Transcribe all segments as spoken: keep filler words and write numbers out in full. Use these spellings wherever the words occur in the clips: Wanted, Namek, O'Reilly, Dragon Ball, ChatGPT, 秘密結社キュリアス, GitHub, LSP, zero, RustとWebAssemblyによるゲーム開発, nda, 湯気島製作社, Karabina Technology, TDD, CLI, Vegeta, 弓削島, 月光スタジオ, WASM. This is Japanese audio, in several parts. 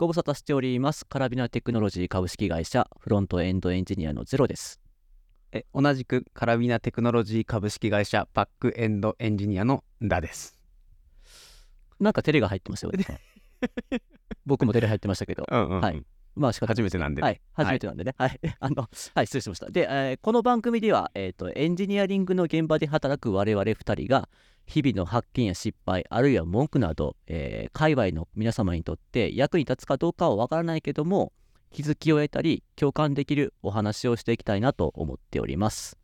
ご無沙汰しております。カラビナテクノロジー株式会社フロントエンドエンジニアのゼロです。え同じくカラビナテクノロジー株式会社バックエンドエンジニアのダです。なんかテレが入ってますよね。僕もテレ入ってましたけど、うんうんうん、はい。まあしか初めてなんで、はい、初めてなんでね、はい、はい、あの、はい、失礼しました。で、えー、この番組では、えーと、エンジニアリングの現場で働く我々ふたりが日々の発見や失敗、あるいは文句など、えー、界隈の皆様にとって役に立つかどうかはわからないけども、気づきを得たり共感できるお話をしていきたいなと思っております。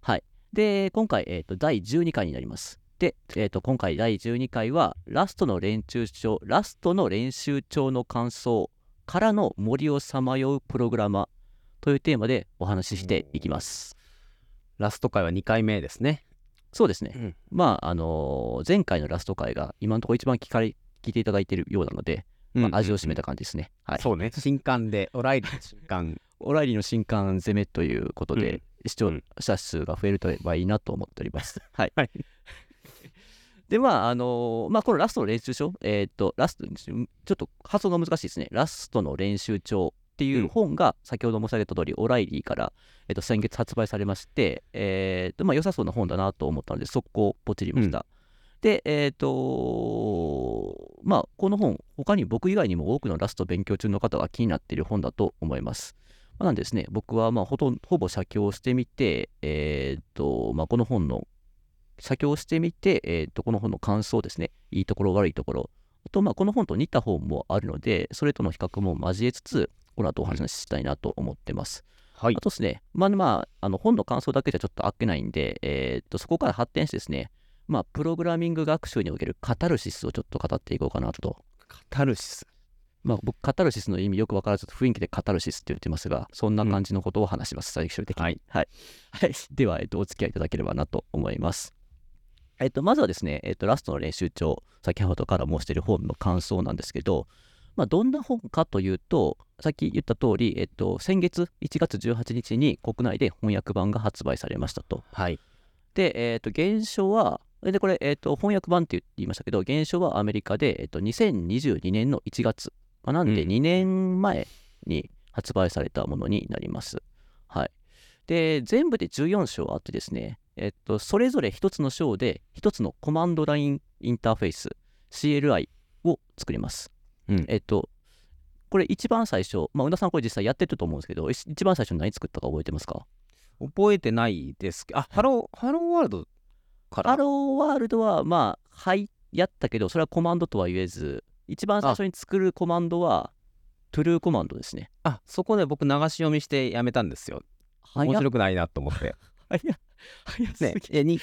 はい。で、今回、えーと、だいじゅうにかいになります。で、えーと、今回だいじゅうにかいはラストの練習帳、ラストの練習帳の感想からの森をさまようプログラマーというテーマでお話ししていきます。ラスト回はにかいめですね。そうですね、うん、まああのー、前回のラスト回が今のところ一番聞かれ聞いていただいているようなので、まあ、味を占めた感じですね、うんうんうん、はい、そうね、新刊でオライリーの新刊オライリーの新刊攻めということで、うん、視聴者数が増えるといえばいいなと思っておりますはい、はい、でまああのー、まあこのラストの練習帳、えー、っとラストちょっと発音が難しいですね。ラストの練習帳っていう本が先ほど申し上げた通り、うん、オライリーから、えー、っと先月発売されまして、えー、っとまあ良さそうな本だなと思ったので速攻ポチりました、うん。で、えーとまあ、この本、他に僕以外にも多くのラスト勉強中の方が気になっている本だと思います。まあ、なんでですね、僕はまあ ほ, とほぼ写経をしてみて、えーとまあ、この本の、写経をしてみて、えーと、この本の感想ですね、いいところ、悪いところ、あとまあこの本と似た本もあるので、それとの比較も交えつつ、この後お話ししたいなと思ってます。はい、あとですね、まあまあ、あの本の感想だけじゃちょっとあっけないんで、えーと、そこから発展してですね、まあ、プログラミング学習におけるカタルシスをちょっと語っていこうかなと。カタルシス、まあ、僕カタルシスの意味よく分からず雰囲気でカタルシスって言ってますが、そんな感じのことを話します、うん、最終的に、はいはいはい、では、えっと、お付き合いいただければなと思います。えっと、まずはですね、えっと、ラストの練習帳、先ほどから申している本の感想なんですけど、まあ、どんな本かというと、さっき言った通り、えっと、先月いちがつじゅうはちにちに国内で翻訳版が発売されましたと。はい。で、えっと、原書はでこれ、えー、と翻訳版って言いましたけど、原書はアメリカで、えー、とにせんにじゅうにねんのいちがつ、まあ、なんでにねんまえに発売されたものになります、うん、はい。で全部でじゅうよんしょうあってですね、えー、とそれぞれひとつの章でひとつのコマンドラインインターフェース シーエルアイ を作ります、うん。えー、とこれ一番最初、まあ、宇田さんこれ実際やってると思うんですけど、一番最初に何作ったか覚えてますか？覚えてないですけど、あ、ハロー、ハローワールドハローワールドはまあはいやったけど、それはコマンドとは言えず、一番最初に作るコマンドはトゥルーコマンドですね。あ、そこで僕流し読みしてやめたんですよ。面白くないなと思って。早すぎ。ね、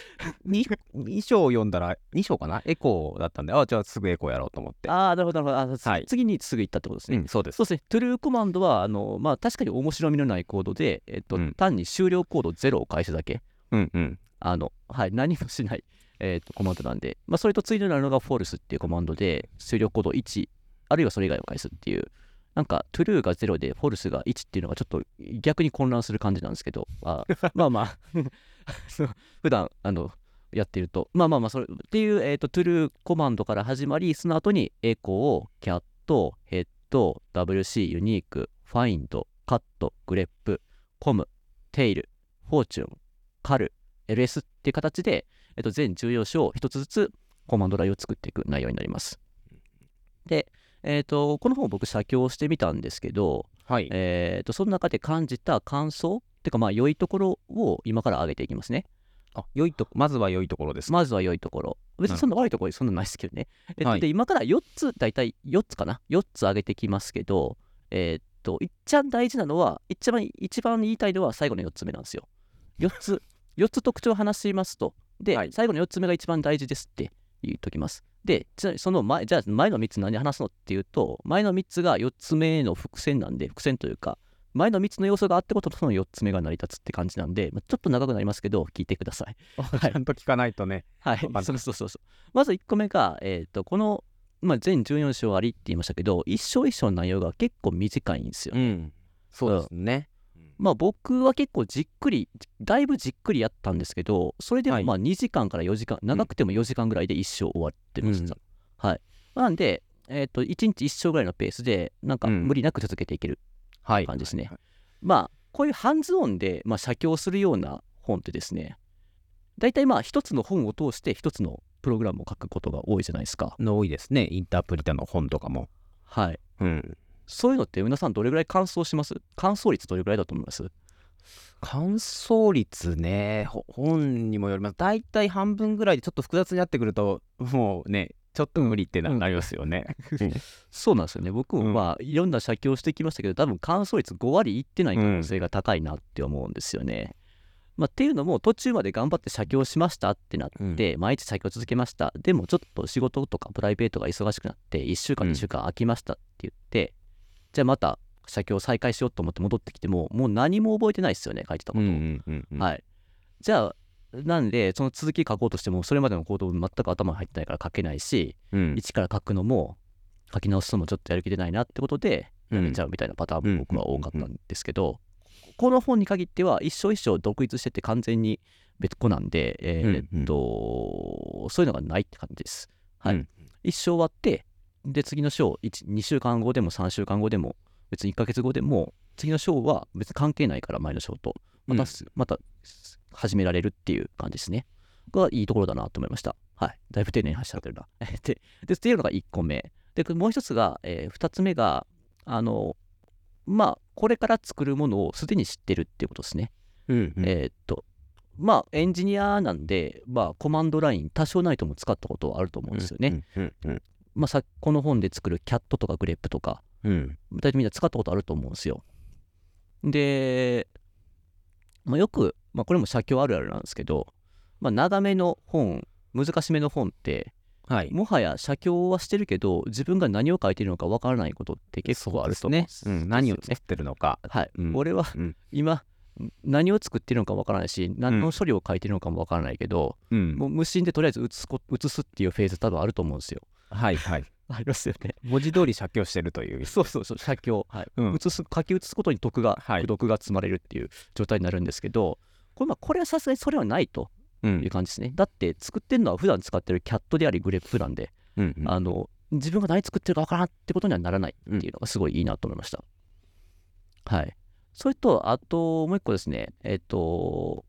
に章読んだらに章かな、エコーだったんで、あ、じゃあすぐエコーやろうと思って。ああ、なるほどなるほど。はい、次にすぐ行ったってことですね。うん、そうです。そうですね。トゥルーコマンドはあのまあ確かに面白みのないコードで、えっと、うん、単に終了コードゼロを返すだけ。うんうん。あのはい、何もしない、えー、とコマンドなんで、まあ、それとついでになるのがフォルスっていうコマンドで、終了コードいちあるいはそれ以外を返すっていう、なんかトゥルーがゼロでフォルスがいちっていうのがちょっと逆に混乱する感じなんですけど、あまあまあ普段あのやってるとまあまあまあそれっていう、えー、とトゥルーコマンドから始まり、その後にエコー、キャット、ヘッド、ダブリューシー、ユニーク、ファインド、カット、グレップ、コム、テイル、フォーチュン、カル、エルエス っていう形で、えっと、全じゅうよんしょうをひとつずつコマンドラインを作っていく内容になります。で、えっと、この本僕写経をしてみたんですけど、はい、えっと、その中で感じた感想っていうか、まあ良いところを今から挙げていきますね。あ、良いとまずは良いところです。まずは良いところ、別にそんな悪いところそんなないですけどね、えっとはい、で今からよっつ、大体よっつかな、よっつ挙げてきますけど、えっと一番大事なのは、一番一番言いたいのは最後のよっつめなんですよ。よっつよっつ特徴を話しますと、で、はい、最後のよっつめが一番大事ですって言っときます。で、その前、じゃあ前のみっつ何話すのっていうと、前のみっつがよっつめの伏線なんで、伏線というか前のみっつの要素があってことと、そのよっつめが成り立つって感じなんで、まあ、ちょっと長くなりますけど聞いてくださいちゃんと聞かないとね、はい、はい、そうそうそうそう。まずいっこめが、えーと、この、まあ、全じゅうよん章ありって言いましたけど、いっ章いっ章の内容が結構短いんですよ、うん、そうですね。まあ、僕は結構じっくり、だいぶじっくりやったんですけど、それでもまあにじかんからよじかん、長くてもよじかんぐらいで一生終わってました、うん、はい。なんで、えー、といちにちいっ章ぐらいのペースでなんか無理なく続けていける感じですね、うんはいはいはい、まあこういうハンズオンで、まあ、写経するような本ってですね、大体まあ一つの本を通して一つのプログラムを書くことが多いじゃないですか。の多いですね。インタープリタの本とかも。はい、うん、そういうのって皆さんどれぐらい完走します？完走率どれぐらいだと思います？完走率ね、本にもよります。大体半分ぐらいでちょっと複雑になってくるともうねちょっと無理ってなりますよね、うんうん、そうなんですよね。僕もまあ、うん、いろんな写経をしてきましたけど、多分完走率ご割いってない可能性が高いなって思うんですよね、うんまあ、っていうのも途中まで頑張って写経しましたってなって、うん、毎日写経続けました。でもちょっと仕事とかプライベートが忙しくなっていっしゅうかんにしゅうかん空きましたって言って、うん、じゃあまた写経を再開しようと思って戻ってきてももう何も覚えてないですよね、書いてたこと、うんうんうんはい、じゃあなんでその続き書こうとしてもそれまでの行動全く頭に入ってないから書けないし、うん、一から書くのも書き直すのもちょっとやる気出ないなってことでやめちゃうみたいなパターンも僕は多かったんですけど、この本に限っては一章一章独立してて完全に別個なんで、えーっとうんうん、そういうのがないって感じです、はいうん、一章終わってで次の章にしゅうかんごでもさんしゅうかんごでも別にいっかげつごでも次の章は別に関係ないから前の章とまた、うん、また始められるっていう感じですね。がいいところだなと思いました。はい、だいぶ丁寧に話し合ってるな。で、でっていうのがいっこめ。で、もう一つが、えー、ふたつめがあのまあこれから作るものをすでに知ってるっていうことですね。うんうん、えー、っとまあエンジニアなんで、まあコマンドライン多少ないとも使ったことはあると思うんですよね。うんうんうん、まあさこの本で作るキャットとかグレップとか、うん、大体みんな使ったことあると思うんですよ。で、まあ、よくまあ、これも写経あるあるなんですけど、まあ、長めの本難しめの本って、はい、もはや写経はしてるけど自分が何を書いてるのかわからないことって結構あると思うんですよね。うん、何を作ってるのか、はいうん、俺は今、うん、何を作ってるのかわからないし何の処理を書いてるのかもわからないけど、うん、もう無心でとりあえず写す、写すっていうフェーズ多分あると思うんですよ。はいはいありますよね。文字通り写経してるというそうそうそう写経、はいうん、写す書き写すことに毒が、はい、毒が積まれるっていう状態になるんですけど、これまあこれはさすがにそれはないという感じですね、うん、だって作ってるのは普段使ってるキャットでありグレップなんで、うんうん、あの自分が何作ってるか分からんってことにはならないっていうのがすごいいいなと思いました、うん、はい。それとあともう一個ですね、えっ、ー、と,、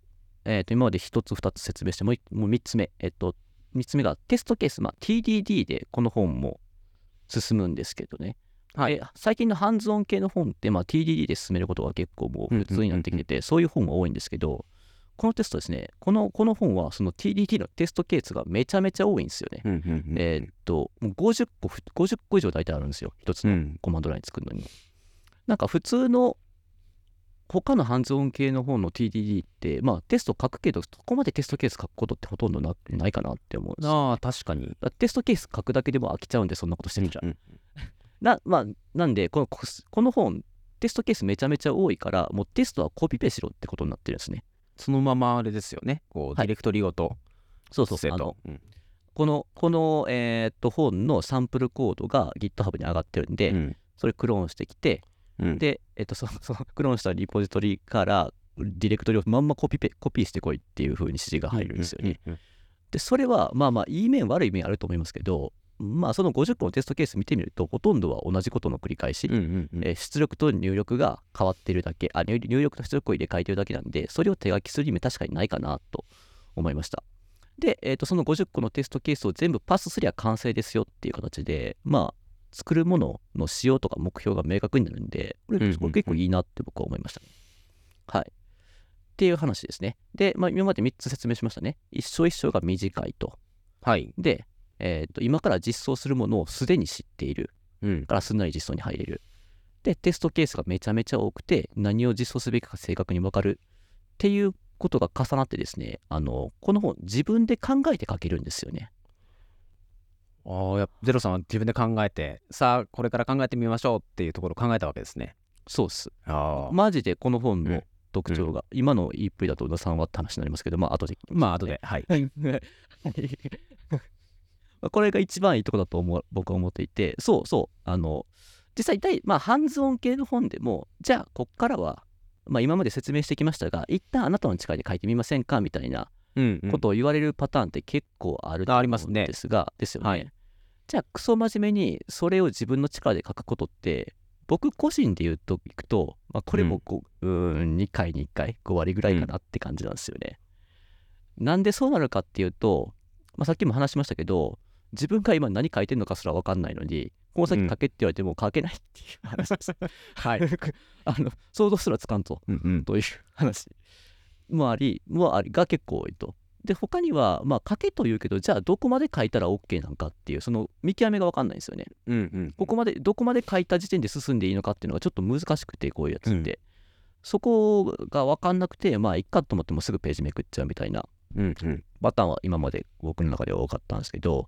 えー、と今まで一つ二つ説明してもう三つ目、えっ、ー、と三つ目がテストケース、まあ、ティーディーディー でこの本も進むんですけどね、はい、最近のハンズオン系の本って、まあ、ティーディーディー で進めることが結構もう普通になってきてて、うんうんうんうん、そういう本が多いんですけど、このテストですね、この、この本はその ティーディーディー のテストケースがめちゃめちゃ多いんですよね、うんうんうん、えー、っともうごじゅっこごじゅっこ以上大体あるんですよ、一つのコマンドライン作るのに、うん、なんか普通の他のハンズオン系の本の ティーディーディー って、まあ、テスト書くけどそこまでテストケース書くことってほとんど な, ないかなって思うんですよ。あ確かにテストケース書くだけでも飽きちゃうんでそんなことしてるんじゃん、うんなまあ、なんでこの、この本テストケースめちゃめちゃ多いからもうテストはコピペしろってことになってるんですね。そのままあれですよね、こうディレクトリごと、はい、そうそうそうあの、うん、この、この、えー、っと本のサンプルコードが GitHub に上がってるんで、うん、それクローンしてきて、うん、で、えー、っとそそクローンしたリポジトリからディレクトリをまんまコピペコピーしてこいっていう風に指示が入るんですよね、うんうんうんうん、でそれはまあまあいい面悪い面あると思いますけど、まあ、そのごじゅっこのテストケース見てみるとほとんどは同じことの繰り返し、うんうんうんえー、出力と入力が変わってるだけあ入力と出力を入れ替えてるだけなんで、それを手書きする意味確かにないかなと思いました。で、えー、とそのごじゅっこのテストケースを全部パスすりゃ完成ですよっていう形で、まあ、作るものの仕様とか目標が明確になるんでこれ、これ結構いいなって僕は思いました、ねうんうんうん、はいっていう話ですね。で、まあ、今までみっつ説明しましたね。一章一章が短いと、はい、でえー、と今から実装するものをすでに知っているからすんなり実装に入れる、うん、でテストケースがめちゃめちゃ多くて何を実装すべきか正確に分かるっていうことが重なってですね、あのこの本自分で考えて書けるんですよね。ああ、やっぱゼロさんは自分で考えてさあこれから考えてみましょうっていうところを考えたわけですね。そうっす。あマジでこの本の特徴が、うん、今の言いっぷりだと宇田さんはって話になりますけど、まあ後で、まあ後ではいこれが一番いいとこだと思う僕は思っていて、そうそうあの実際第、まあ、ハンズオン系の本でもじゃあこっからは、まあ、今まで説明してきましたが一旦あなたの力で書いてみませんかみたいなことを言われるパターンって結構あると思うんですが、うんうん、ですよね、はい、じゃあクソ真面目にそれを自分の力で書くことって僕個人で言うといくと、まあ、これもご、うん、うーんにかいにいっかいご割ぐらいかなって感じなんですよね、うん、なんでそうなるかっていうと、まあ、さっきも話しましたけど自分が今何書いてるのかすら分かんないのにこの先書けって言われても書けないっていう話です、うん、はいあの想像すらつかんと、うんうん、という話もありもありが結構多いと。で他にはまあ書けというけどじゃあどこまで書いたら OK なんかっていうその見極めが分かんないんですよね、うんうん、ここまでどこまで書いた時点で進んでいいのかっていうのがちょっと難しくてこういうやつって、うん、そこが分かんなくてまあいっかと思ってもすぐページめくっちゃうみたいな、うんうん、パターンは今まで僕の中では多かったんですけど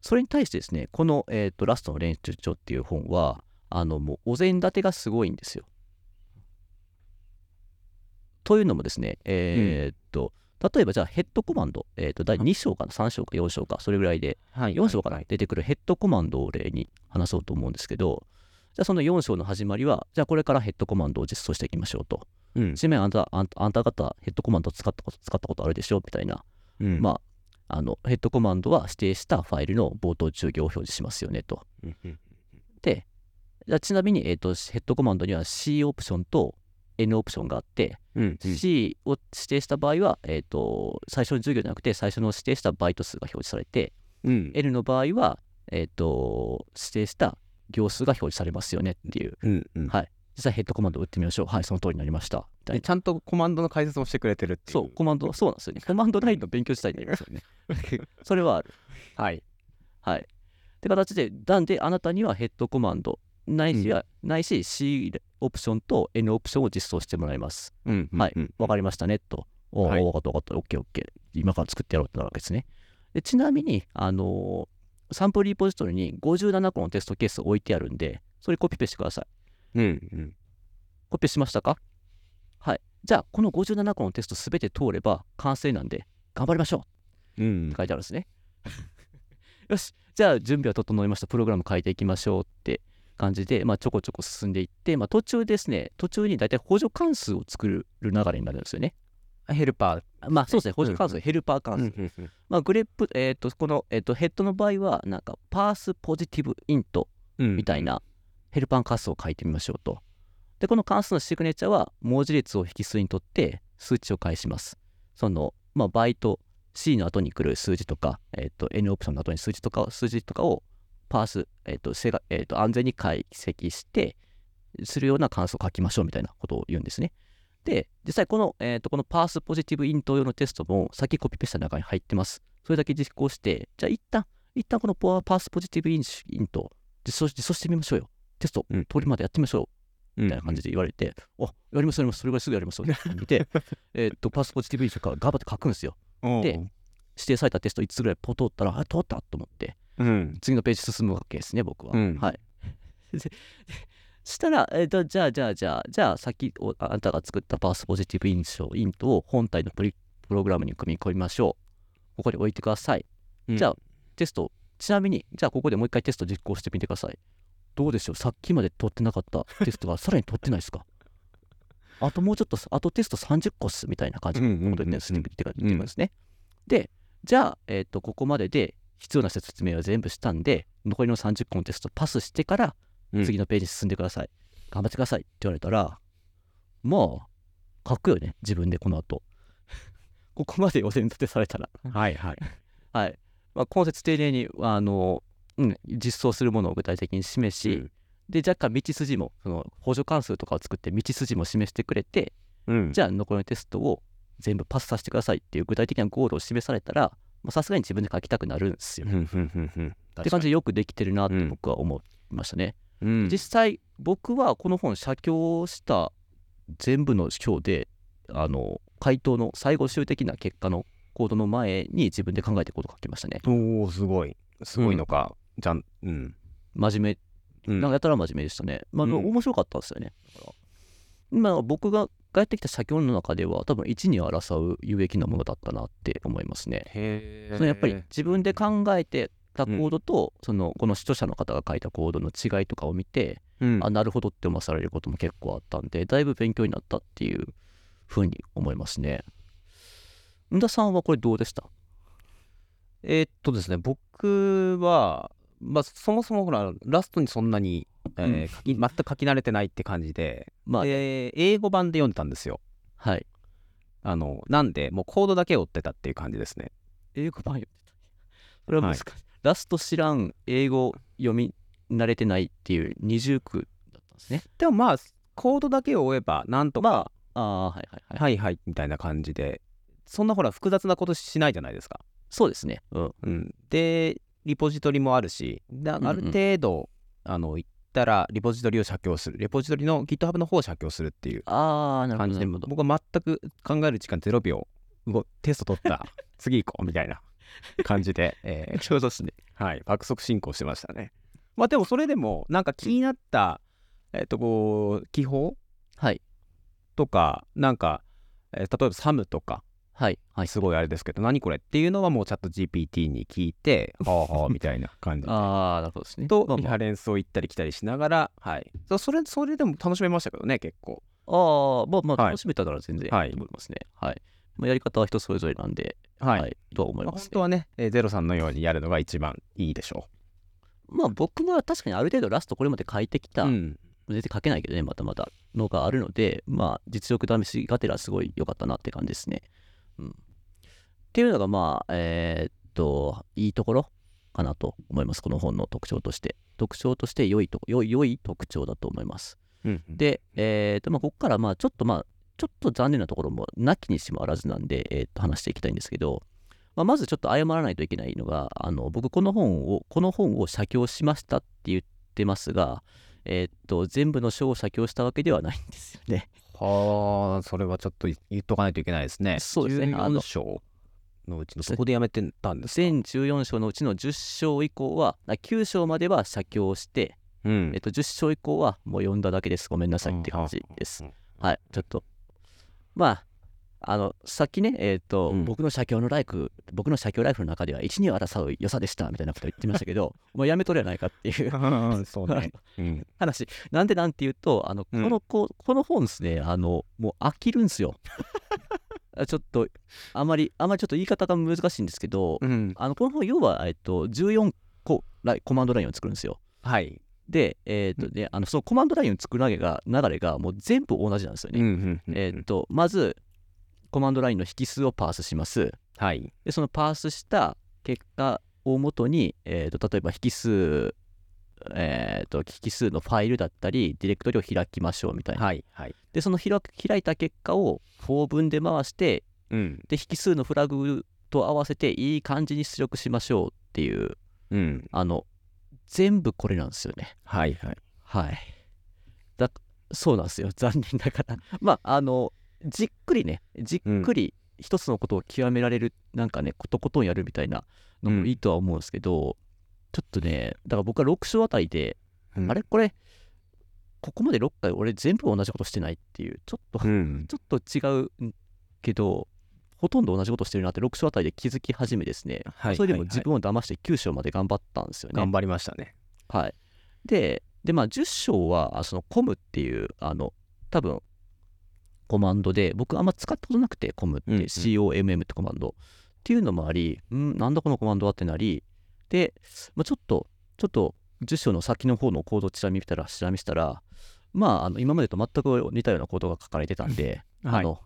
それに対してですねこの、えー、とラストの練習帳っていう本はあのもうお膳立てがすごいんですよ。というのもですねえー、っと、うん例えばじゃあヘッドコマンド、えー、とだいに章かなさん章かよん章かそれぐらいでよん章から出てくるヘッドコマンドを例に話そうと思うんですけどじゃあそのよん章の始まりはじゃあこれからヘッドコマンドを実装していきましょうと、うん、ちなみにあんた、あんた、あんた方ヘッドコマンド使ったこと、使ったことあるでしょみたいな、うん、まああのヘッドコマンドは指定したファイルの冒頭注行を表示しますよねとでじゃあちなみに、えー、とヘッドコマンドには C オプションとN オプションがあって、うんうん、C を指定した場合は、えー、と最初の授業じゃなくて最初の指定したバイト数が表示されて、うん、N の場合は、えー、と指定した行数が表示されますよねっていう、うんうんはい、実際ヘッドコマンドを打ってみましょうはいその通りになりましたでちゃんとコマンドの解説もしてくれてるっていうそうコマンドそうなんですよねコマンドラインの勉強自体になりますよねそれはあるはいはいって形でなんであなたにはヘッドコマンドないし、うん、ないし C オプションと N オプションを実装してもらいます、うんうん、はいわかりましたねとおー、はい、分かった分かった オーケーオーケー 今から作ってやろうってなるわけですね。でちなみにあのー、サンプルリポジトリにごじゅうななこのテストケース置いてあるんでそれコピペしてください、うんうん、コピペしましたかはいじゃあこのごじゅうななこのテストすべて通れば完成なんで頑張りましょう、うん、って書いてあるんですねよしじゃあ準備は整いましたプログラム変えていきましょうって感じで、まあ、ちょこちょこ進んでいって、まあ、途中ですね途中にだいたい補助関数を作る流れになるんですよねヘルパーまあそうですね補助関数、うん、ヘルパー関数、うん、まあグレップえっ、ー、とこの、えー、とヘッドの場合はなんかパースポジティブイントみたいなヘルパー関数を書いてみましょうとでこの関数のシグネチャーは文字列を引数にとって数値を返しますそのまあバイト C の後に来る数字とか、えー、と N オプションの後に数字とか数字とかをパース、えーとせがえーと安全に解析してするような関数を書きましょうみたいなことを言うんですね。で実際この、えーとこのパースポジティブイント用のテストも先コピペした中に入ってます。それだけ実行してじゃあ一旦一旦このパースポジティブイント実装実装してみましょうよテスト、うん、通りまでやってみましょうみたいな感じで言われて、うん、あやりますやりますそれぐらいすぐやりますよって言ってえっとパースポジティブイントから頑張って書くんですよ。で指定されたテストいつつぐらいポ通ったらあ通ったと思って。うん、次のページ進むわけですね僕は、うん、はいしたら、えー、じゃあじゃあじゃあじゃあさっきあんたが作ったパースポジティブイントイントを本体の プ, リプログラムに組み込みましょうここに置いてください、うん、じゃあテストちなみにじゃあここでもう一回テスト実行してみてくださいどうでしょうさっきまで取ってなかったテストがさらに取ってないですかあともうちょっとあとテストさんじゅっこっすみたいな感じのことになってますねでじゃあ、えー、とここまでで必要な説明は全部したんで残りのさんじゅっこのテストパスしてから次のページに進んでください、うん、頑張ってくださいって言われたらまあ書くよね自分でこの後ここまでお膳立てされたらはいはいはい、まあ、今節丁寧にあの、うん、実装するものを具体的に示し、うん、で若干道筋もその補助関数とかを作って道筋も示してくれて、うん、じゃあ残りのテストを全部パスさせてくださいっていう具体的なゴールを示されたらさすがに自分で書きたくなるんですよって感じでよくできてるなって僕は思いましたね、うんうん、実際僕はこの本写経した全部の章であの回答の最後終的な結果のコードの前に自分で考えてコード書きましたねおーすごいすごいのか、うんじゃんうん、真面目なんかやたら真面目でしたね、まあ、面白かったですよね、うん、まあ僕がやってきた写経の中では多分一に争う有益なものだったなって思いますね。へー。そのやっぱり自分で考えてたコードと、うん、そのこの視聴者の方が書いたコードの違いとかを見て、うん、あなるほどって思わされることも結構あったんでだいぶ勉強になったっていうふうに思いますね。宇田さんはこれどうでした？えーっとですね僕はまあ、そもそもほらラストにそんなに、えーうん、全く書き慣れてないって感じで、まあ、えー、英語版で読んでたんですよ。はい、あのなんでもうコードだけ追ってたっていう感じですね。英語版読んでた、それは難しい、はい、ラスト知らん、英語読み慣れてないっていう二重苦だったんですね。でもまあコードだけを追えばなんとか、まあ、あはいはいはいはいはいみたいな感じで、そんなほら複雑なことしないじゃないですか。そうですね、うんうん、でリポジトリもあるし、ある程度、うんうん、あの行ったらリポジトリを写経する、リポジトリの GitHub の方を写経するっていう感じで、僕は全く考える時間ゼロびょう、テスト取った次行こうみたいな感じで、えー、そうですね、はい、爆速進行してましたね。まあでもそれでもなんか気になった、えー、とこう記法、はい、とかなんか、えー、例えばサムとか、はいはい、すごいあれですけど何これっていうのはもうチャット ジーピーティー に聞いてはあはあみたいな感じでああなるほどですね、とリファレンスを行ったり来たりしながら、はい、それそれでも楽しめましたけどね、結構。ああまあまあ楽しめたなら全然いいと思いますね。はい、はい、まあ、やり方は人それぞれなんで、はい、はい、とは思います、ね。まあ、本当はね、えー、ゼロさんのようにやるのが一番いいでしょう。まあ僕は確かにある程度ラストこれまで書いてきた、うん、全然書けないけどね、またまたのがあるので、まあ実力試しがてらすごい良かったなって感じですね。うん、っていうのがまあえー、っといいところかなと思います。この本の特徴として特徴として良いと良い良い特徴だと思います、うんうん、で、えー、っとまあここからまあちょっとまあちょっと残念なところもなきにしもあらずなんで、えー、っと話していきたいんですけど、まあ、まずちょっと謝らないといけないのが、あの僕この本をこの本を写経しましたって言ってますが、えー、っと全部の書を写経したわけではないんですよね。はあ、それはちょっと言っとかないといけないですね。そうですね。じゅうよん章のうちのそこでやめてたんですか。全じゅうよん章のうちのじゅっ章以降は、きゅう章までは写経をして、うんえっと、じゅっ章以降はもう読んだだけです。ごめんなさいって感じです。うん、はい、ちょっとまああのさっきね、えっと、うん、僕の写経のライフ、僕の写経ライフの中では一二を争う良さでしたみたいなこと言ってましたけど、もうやめとれないかっていうそう、ねうん、話。なんでなんていうと、あのこの、うん、この本ですね、あのもう飽きるんですよ。ちょっとあまりあまりちょっと言い方が難しいんですけど、うん、あのこの本要はえっとじゅうよんこコマンドラインを作るんですよ。はい。で、えーとね、あのそのコマンドラインを作る流れが流れがもう全部同じなんですよね。うんうんうん、えっとまずコマンドラインの引数をパースします。はい、でそのパースした結果をもとに、えーと、例えば引数、えーと、引数のファイルだったりディレクトリを開きましょうみたいな。はいはい、でその開いた結果をfor文で回して、うん、で引数のフラグと合わせていい感じに出力しましょうっていう、うん、あの全部これなんですよね。はいはいはい。だそうなんですよ。残念だからまああの。じっくりねじっくり一つのことを極められる、うん、なんかねことことんやるみたいなのもいいとは思うんですけど、うん、ちょっとねだから僕はろく章あたりで、うん、あれこれここまでろっかい俺全部同じことしてないっていうちょっと、うん、ちょっと違うけどほとんど同じことしてるなってろく章あたりで気づき始めですね、はい、それでも自分を騙してきゅう章まで頑張ったんですよね。頑張りましたね。はい。ででまあじゅっ章はそのコムっていうあの多分コマンドで僕あんま使ったことなくて コム って コム ってコマンドっていうのもあり、んなんだこのコマンドはってなりで、まあ、ちょっとちょっとじゅっ章の先の方のコードをチラ見たらチラ見したらま あ, あの今までと全く似たようなコードが書かれてたんで、はい、あの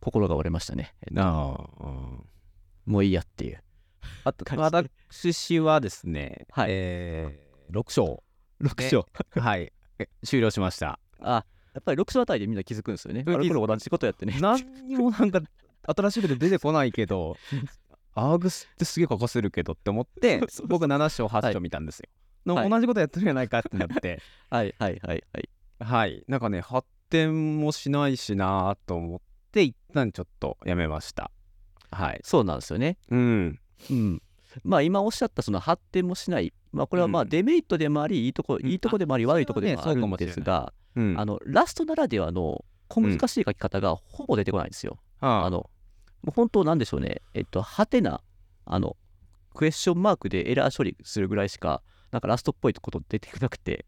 心が折れましたね、えっと、あもういいやっていうあと私はですね、はいえー、ろく章ろく章はい終了しました。あやっぱりろく章あたりでみんな気づくんですよね。あれこれ同じことやってね。何にもなんか新しいこと出てこないけど、アーグスってすげえ書かせるけどって思って、僕なな章はち章見たんですよ。はい、の同じことやってるじゃないかってなって。はいはいはいはい。はい。なんかね発展もしないしなーと思って一旦ちょっとやめました。はい。そうなんですよね。うんうん。まあ今おっしゃったその発展もしない。まあこれはまあデメリットでもありいいとこ、うん、いいとこでもあり悪いとこでもあるんですが。うん、あのラストならではの小難しい書き方がほぼ出てこないんですよ。うん、あのもう本当なんでしょうね。えっとハテナあのクエスチョンマークでエラー処理するぐらいしかなんかラストっぽいこと出てこなくて、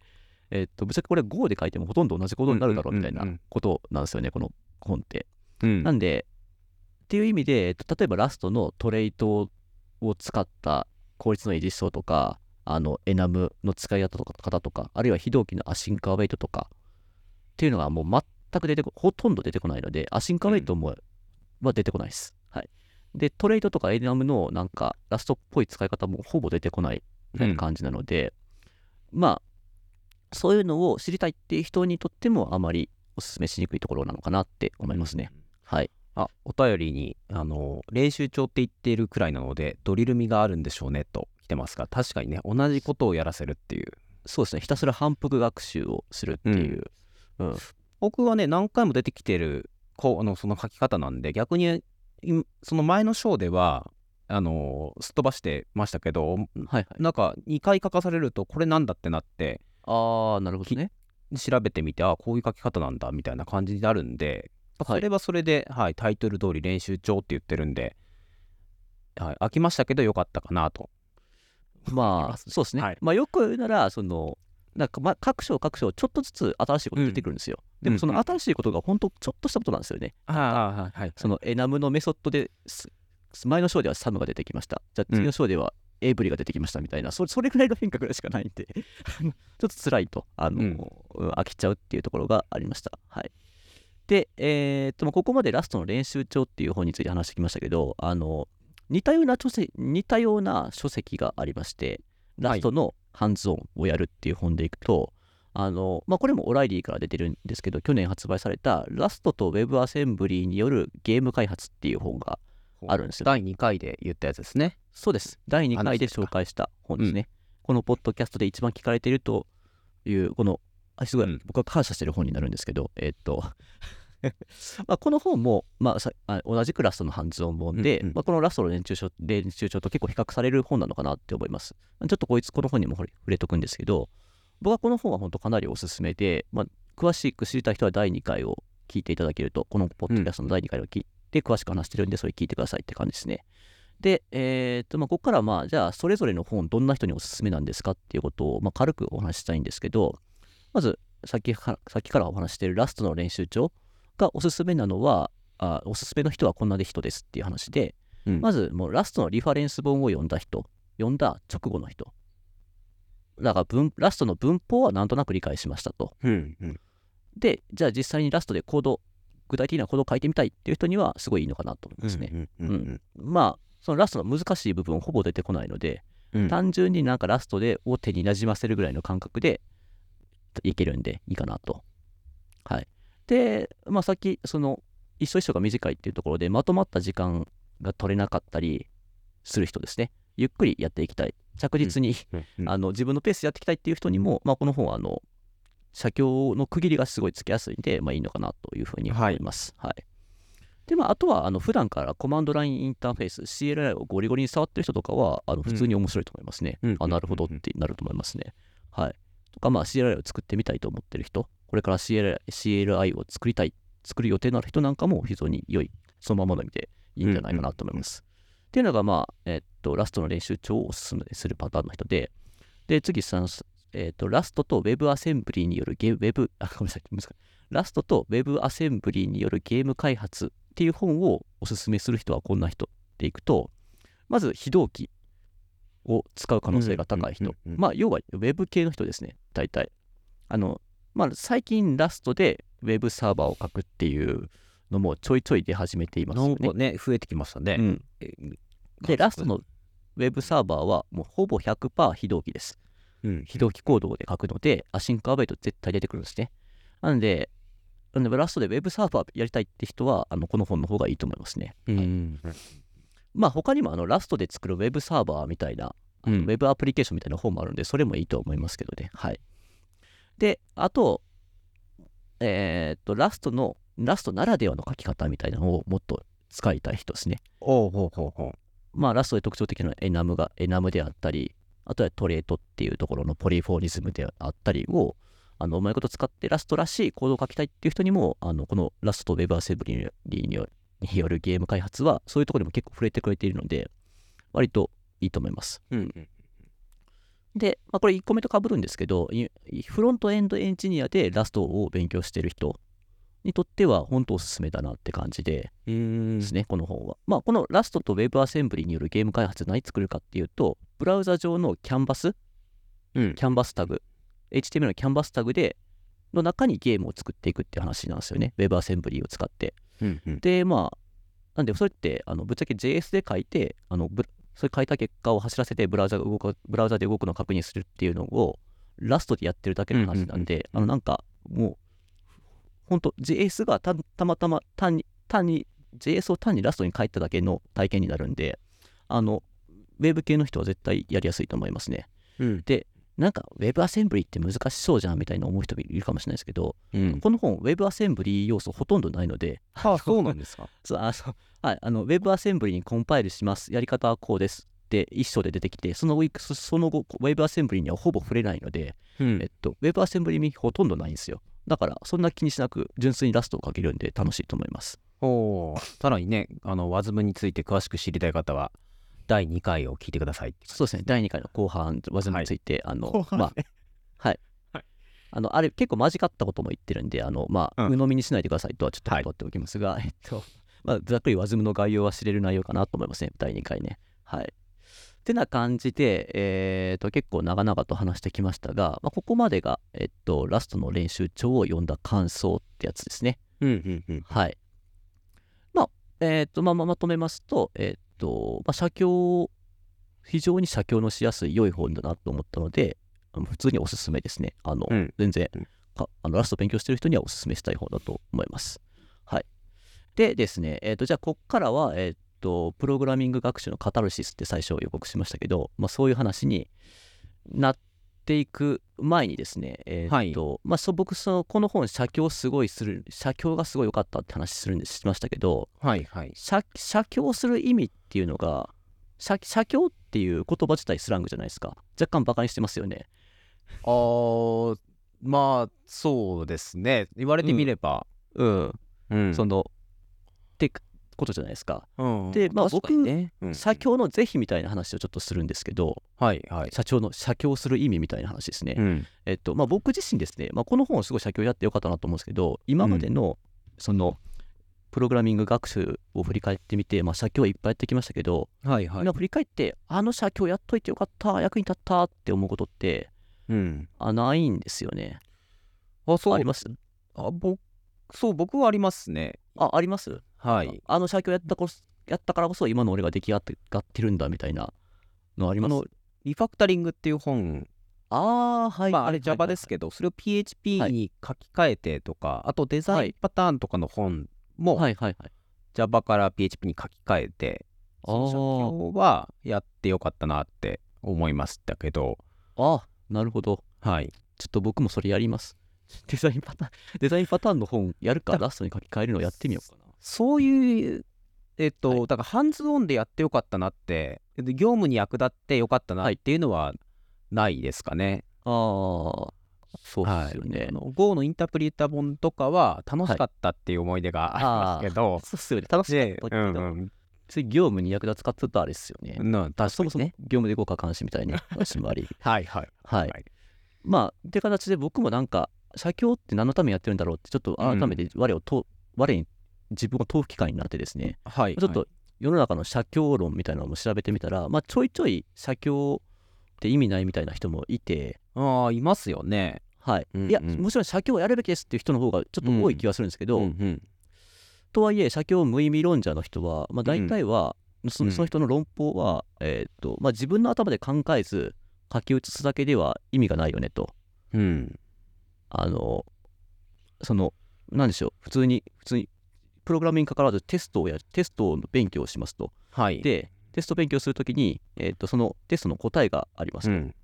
えっとぶっちゃけこれ Go で書いてもほとんど同じことになるだろうみたいなことなんですよね、この本って。うん、なんでっていう意味で、えっと、例えばラストのトレイトを使った効率のいい実装とか、あのエナムの使い方とか、方とかあるいは非同期のアシンクアウェイトとかっていうのがもう全く出てこほとんど出てこないので、アシンクアウェイトも、うん、は出てこないです。はい。で、トレイドとかエナムのなんかラストっぽい使い方もほぼ出てこないみたいな感じなので、うん、まあそういうのを知りたいっていう人にとってもあまりお勧めしにくいところなのかなって思いますね。うん、はい。あ、お便りにあの練習帳って言っているくらいなのでドリル味があるんでしょうねと来てますが、確かにね、同じことをやらせるっていう、そうですね、ひたすら反復学習をするっていう、うんうん、僕はね何回も出てきてるこうあのその書き方なんで、逆にその前の章ではあのすっ飛ばしてましたけど、はいはい、なんかにかい書かされるとこれなんだってなって、ああなるほどね、調べてみて、あこういう書き方なんだみたいな感じになるんで、それはそれで、はいはい、タイトル通り練習帳って言ってるんで、はい、飽きましたけどよかったかなと。まあそうですね、はい、まあ、よく言うならそのなんか、ま、各章各章ちょっとずつ新しいこと出てくるんですよ、うん、でもその新しいことが本当ちょっとしたことなんですよね、うん、ああ、はい、そのエナムのメソッドで前の章ではサムが出てきました、じゃあ次の章ではエイブリが出てきましたみたいな、うん、そ, それぐらいの変化ぐらいしかないんでちょっと辛いとあの、うん、飽きちゃうっていうところがありました。はい。で、えー、っとここまでラストの練習帳っていう本について話してきましたけど、あの似たような著せ似たような書籍がありまして、ラストのハンズオンをやるっていう本でいくと、はい、あのまあ、これもオライリーから出てるんですけど、去年発売されたラストとウェブアセンブリーによるゲーム開発っていう本があるんですよ。だいにかいで言ったやつですね。そうです、だいにかいで紹介した本ですね、うん、このポッドキャストで一番聞かれているというこのあすごい、うん、僕は感謝してる本になるんですけど、えー、っとまあこの本も、まあ、さあ同じくラストのハンズオン本で、うんうん、まあ、このラストの練習書練習書と結構比較される本なのかなって思います。ちょっとこいつこの本にも触れとくんですけど、僕はこの本は本当かなりおすすめで、まあ、詳しく知りたい人はだいにかいを聞いていただけると、このポッドキャストのだいにかいを聞いて詳しく話してるんで、それ聞いてくださいって感じですね。で、えーっとまあ、ここからまあじゃあそれぞれの本どんな人におすすめなんですかっていうことをまあ軽くお話ししたいんですけど、まずさっきは、さっきからお話しているラストの練習帳がおすすめなのは、あおすすめの人はこんな人ですっていう話で、うん、まずもうラストのリファレンス本を読んだ人、読んだ直後の人だから文ラストの文法はなんとなく理解しましたと、うんうん、でじゃあ実際にラストでコード具体的なコードを書いてみたいっていう人にはすごいいいのかなと思いますね。まあそのラストの難しい部分ほぼ出てこないので、うん、単純になんかラストでを手になじませるぐらいの感覚でいけるんでいいかなと。はい。で、まあ、さっきその一章一章が短いっていうところでまとまった時間が取れなかったりする人ですね、ゆっくりやっていきたい、着実に、うんうん、あの自分のペースでやっていきたいっていう人にも、まあ、この本はあの写経の区切りがすごいつけやすいんで、まあ、いいのかなというふうに思います。はい、はい。で、まあ、あとはあの普段からコマンドラインインターフェース シーエルアイ をゴリゴリに触ってる人とかはあの普通に面白いと思いますね、うん、あなるほどってなると思いますね。はい。とか、まあ、シーエルアイ を作ってみたいと思ってる人、これから シーエルアイ を作りたい、作る予定のある人なんかも非常に良い、そのままの意味でいいんじゃないかなと思います。うんうんうん、っていうのが、まあ、えっと、ラストの練習帳をおすすめするパターンの人で、で、次、えっと、ラストと Web アセンブリーによるゲーム、Web、あ、ごめんなさい、難しい。ラストと Web アセンブリーによるゲーム開発っていう本をおすすめする人はこんな人っていくと、まず、非同期を使う可能性が高い人、うんうんうんうん、まあ、要は Web 系の人ですね、大体。あの、まあ、最近ラストでウェブサーバーを書くっていうのもちょいちょい出始めていますよね。なんかね、増えてきましたね。うん、でラストのウェブサーバーはもうほぼ ひゃくパーセント 非同期です。うん、非同期コードで書くのでアシンクアウェイト絶対出てくるんですね。なので、なんでラストでウェブサーバーやりたいって人はあのこの本の方がいいと思いますね。はい。うん、まあ他にもあのラストで作るウェブサーバーみたいな、あのウェブアプリケーションみたいな本もあるんで、それもいいと思いますけどね。はい。で、あと、えー、っと、ラストの、ラストならではの書き方みたいなのをもっと使いたい人ですね。おうほうほうほう。まあ、ラストで特徴的なエナムが、エナムであったり、あとはトレートっていうところのポリフォニズムであったりを、あの、うまいこと使ってラストらしいコードを書きたいっていう人にも、あの、このラストとウェブアセンブリによるゲーム開発は、そういうところにも結構触れてくれているので、割といいと思います。うんうん。で、まあ、これいっこめとかぶるんですけど、フロントエンドエンジニアでラストを勉強してる人にとっては本当おすすめだなって感じでですね、この本は。まあ、このラストと WebAssembly によるゲーム開発何作るかっていうと、ブラウザ上のキャンバス、うん、キャンバスタグ、エイチティーエムエル のキャンバスタグでの中にゲームを作っていくっていう話なんですよね。WebAssembly を使って。うんうん、で、まあ、なんでそれってあのぶっちゃけ ジェイエス で書いて、あのぶそれ書いた結果を走らせてブラウザが動く、ブラウザで動くのを確認するっていうのをラストでやってるだけの話なんで、うんうんうん、あのなんかもう本当 ジェイエス が た, たまたま単に単に ジェイエス を単にラストに書いただけの体験になるんで、あのウェブ系の人は絶対やりやすいと思いますね。うん、でなんか WebAssembly って難しそうじゃんみたいな思う人もいるかもしれないですけど、うん、この本 WebAssembly 要素ほとんどないので、ああそうなんですかそうあそう、はい、あの WebAssembly にコンパイルします、やり方はこうですって一章で出てきて、その後 WebAssembly にはほぼ触れないので、うんえっと、WebAssembly にほとんどないんですよ。だからそんな気にしなく純粋にラストをかけるんで楽しいと思います。おさらにね、あの ワズム について詳しく知りたい方はだいにかいを聞いてください。そうですね、だいにかいの後半、ワズム について、はい、あの、ね、まあ、はい、はい、あの、あれ、結構まじかったことも言ってるんで、あの、まあ、うん、鵜呑みにしないでくださいとはちょっと断っておきますが、はい、えっと、まあ、ざっくり ワズム の概要は知れる内容かなと思いますね、だいにかいね。はい。ってな感じで、えー、と結構長々と話してきましたが、まあ、ここまでが、えっと、ラストの練習帳を読んだ感想ってやつですね。うんうんうん。はい。まあ、えー、と、まあ、まとめますと、えーとまあ、写経非常に写経のしやすい良い本だなと思ったので、普通におすすめですね。あの、うん、全然かあのラスト勉強してる人にはおすすめしたい本だと思います。はいでですね、えー、とじゃあこっからは、えー、とプログラミング学習のカタルシスって最初予告しましたけど、まあ、そういう話になっていく前にですね、えーとはいまあ、そ僕そのこの本写経すごいする写経がすごい良かったって話するんでしましたけど、はいはい、写経する意味っていうのが 写, 写経っていう言葉自体スラングじゃないですか。若干バカにしてますよね。あーまあそうですね、言われてみればうん、うんうん、そのってことじゃないですか、うん、でまあ僕、ねうん、写経の是非みたいな話をちょっとするんですけど、はいはい、社長の写経する意味みたいな話ですね、うんえっとまあ、僕自身ですね、まあ、この本すごい写経やってよかったなと思うんですけど、今までのその、うんプログラミング学習を振り返ってみて、まあ、写経はいっぱいやってきましたけど、はいはい、今振り返ってあの写経やっといてよかった役に立ったって思うことって、うん、あないんですよね。あそうありますあぼそう僕はありますね。あありますはいあの写経やったこやったからこそ今の俺が出来上がってるんだみたいなのあります。あのリファクタリングっていう本あはいまあ、あれ Java ですけど、はいはいはい、それを ピーエイチピー に書き換えてとか、はい、あとデザインパターンとかの本、はいもう、はいはいはい、Java から ピーエイチピー に書き換えてその写経はやってよかったなって思いましたけど。あなるほど、はい、ちょっと僕もそれやります。デザインパターンデザインパターンの本やるかラストに書き換えるのをやってみようかな。そういうえっと、はい、だからハンズオンでやってよかったなって業務に役立ってよかったなっていうのはないですかね、はい、ああそうですよね、はい、あの Go のインタープリータ本とかは楽しかったっていう思い出がありますけど、はい、そうですよね楽しかったけど、うんうん、次業務に役立つかって言ったらあれですよね、うん、確かにねそもそも業務で豪華監視みたいな話もありはいはいはい、はい、まあって形で僕もなんか写経って何のためにやってるんだろうってちょっと改めて我をと、うん、我に自分を問う機会になってですね、はい、ちょっと世の中の写経論みたいなのも調べてみたら、まあ、ちょいちょい写経って意味ないみたいな人もいてあいますよね。はい、うんうん、いやもちろん写経をやるべきですっていう人の方がちょっと多い気がするんですけど、うんうんうん、とはいえ写経無意味論者の人は、まあ、大体は、うん、そ, その人の論法は、うんえーっとまあ、自分の頭で考えず書き写すだけでは意味がないよねと、うん、あのその何でしょう普通に普通にプログラミングに関わらずテストをやテストの勉強をしますと、はい、でテスト勉強するときに、えーっとそのテストの答えがありますと、うん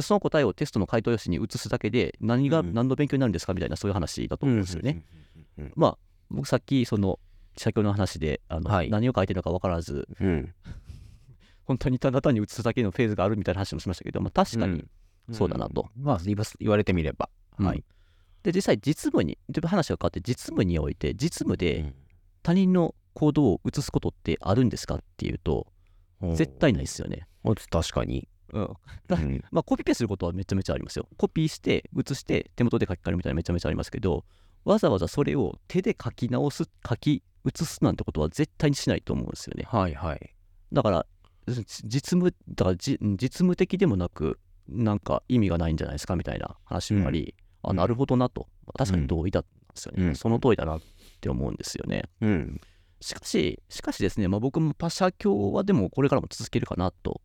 その答えをテストの回答用紙に移すだけで何が何の勉強になるんですかみたいなそういう話だと思うんですよね。まあ僕さっきその写経の話であの、はい、何を書いてるのか分からず、うん、本当にただ単に移すだけのフェーズがあるみたいな話もしましたけど、まあ、確かにそうだなと、うんうん、まあ言われてみれば、うん、はい。で実際実務に話が変わって実務において実務で他人の行動を移すことってあるんですかっていうと絶対ないですよね。確かにうんうんまあ、コピペすることはめちゃめちゃありますよ。コピーして写して手元で書き換えるみたいなめちゃめちゃありますけど、わざわざそれを手で書き直す書き写すなんてことは絶対にしないと思うんですよね。はいはい。だから実務だから実務的でもなくなんか意味がないんじゃないですかみたいな話になり、うん、あ、なるほどなと、確かに同意だったんですよね、うん、その通りだなって思うんですよね、うん、しかししかしですね、まあ、僕もパシャ教はでもこれからも続けるかなと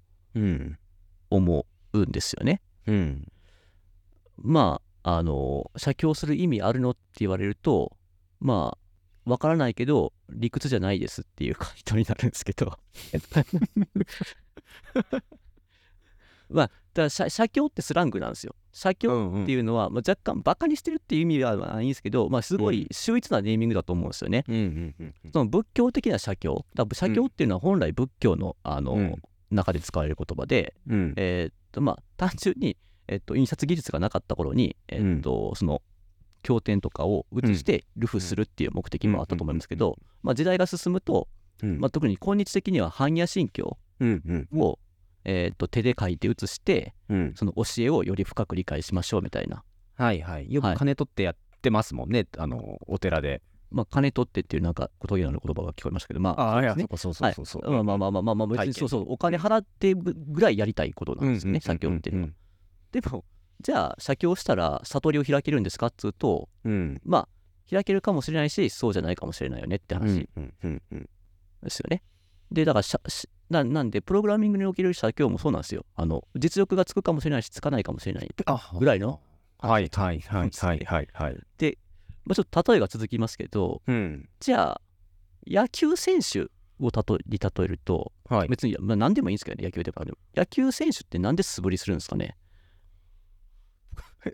思うんですよね、うんうん、まああの写経する意味あるのって言われると、まあわからないけど理屈じゃないですっていう回答になるんですけどまあ、だから写経ってスラングなんですよ。写経っていうのは、うんうん、まあ、若干バカにしてるっていう意味はないんですけど、まあ、すごい秀逸なネーミングだと思うんですよね、うんうんうんうん、その仏教的な写経、だから写経っていうのは本来仏教 の, あの、うん、中で使われる言葉で、うん、えーっとまあ、単純に、えっと、印刷技術がなかった頃に、えっとうん、その経典とかを写して流布するっていう目的もあったと思いますけど、まあ、時代が進むと、うんまあ、特に今日的には般若心経を、うんうんえー、と手で書いて写して、うん、その教えをより深く理解しましょうみたいな、はいはい、よく金取ってやってますもんね、はい、あのお寺で、まあ、金取ってっていうなんか小峠の言葉が聞こえましたけど、まあ、あー、そうですね、そうそうそうそう、はい、まあまあまあまあまあ、別にそうそうお金払ってぐらいやりたいことなんですね、写経っていうのは。でもじゃあ写経したら悟りを開けるんですかっつうと、うん、まあ開けるかもしれないしそうじゃないかもしれないよねって話ですよね。でだからしゃし な, なんでプログラミングにおける写経もそうなんですよ。あの実力がつくかもしれないしつかないかもしれないぐらいの、はいはいはいはいはいはい。で、まあ、ちょっと例えが続きますけど、うん、じゃあ野球選手をたとに例えると、はい、別に、まあ、何でもいいんですけどね、野球でも。野球選手ってなんで素振りするんですかね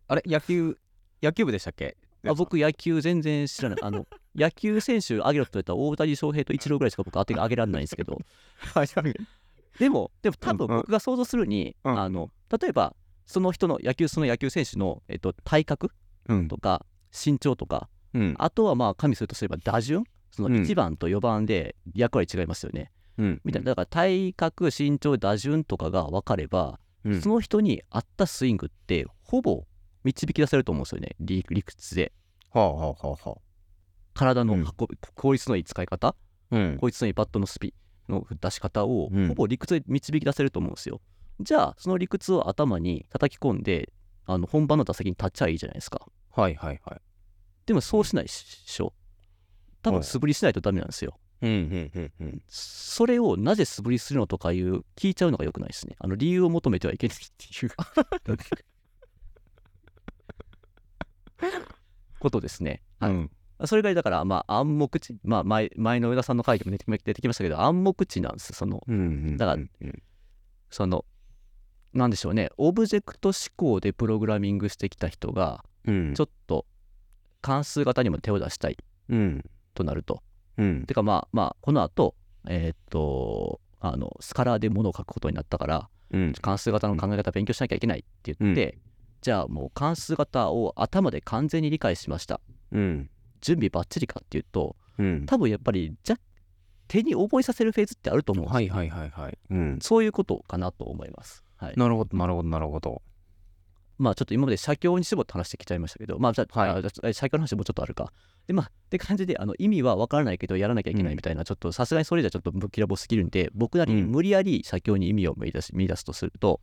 あれ野球野球部でしたっけ？あ、僕野球全然知らない。あの野球選手挙げろって言ったら大谷翔平とイチローぐらいしか僕当てが挙げられないんですけどでもでも多分僕が想像するに、うん、あの例えばその人の野球その野球選手の、えっと、体格とか身長とか、うん、あとはまあ加味するとすれば打順、そのいちばんとよんばんで役割違いますよね、うん、みたいな。だから体格身長打順とかが分かれば、うん、その人に合ったスイングってほぼ導き出せると思うんですよね、理屈で。はあはあはあ。体の運び、うん、効率のいい使い方、うん、効率のいいバットのスピの出し方を、うん、ほぼ理屈で導き出せると思うんですよ。じゃあその理屈を頭に叩き込んで、あの本番の打席に立っちゃいいじゃないですか。はいはいはい。でもそうしないでしょ。多分素振りしないとダメなんですよ。うんうんうんうん。それをなぜ素振りするのとかいう聞いちゃうのが良くないですね。あの理由を求めてはいけないっていう。ことですね、はいうん、それ以外だから、まあ、暗黙知、まあ、前, 前の上田さんの回でも出てきましたけど暗黙知なんです。その、うんうんうん、だからそのなんでしょうね、オブジェクト思考でプログラミングしてきた人が、うん、ちょっと関数型にも手を出したい、うん、となると、うん、てかまあまあこの後、えー、っとあのスカラーで物を書くことになったから、うん、関数型の考え方勉強しなきゃいけないって言って、うんじゃあもう関数型を頭で完全に理解しました、うん、準備バッチリかっていうと、うん、多分やっぱりじゃ手に覚えさせるフェーズってあると思うんですよ、はいはいはいはいうん、そういうことかなと思います、はい、なるほどなるほどなるほど。まあちょっと今まで写経に絞って話してきちゃいましたけど、まあじゃあ、はい、あ写経の話もちょっとあるかでまあって感じで、あの意味は分からないけどやらなきゃいけないみたいな、うん、ちょっとさすがにそれじゃちょっとぶっきらぼうすぎるんで、僕なりに無理やり写経に意味を見出し、見出すとすると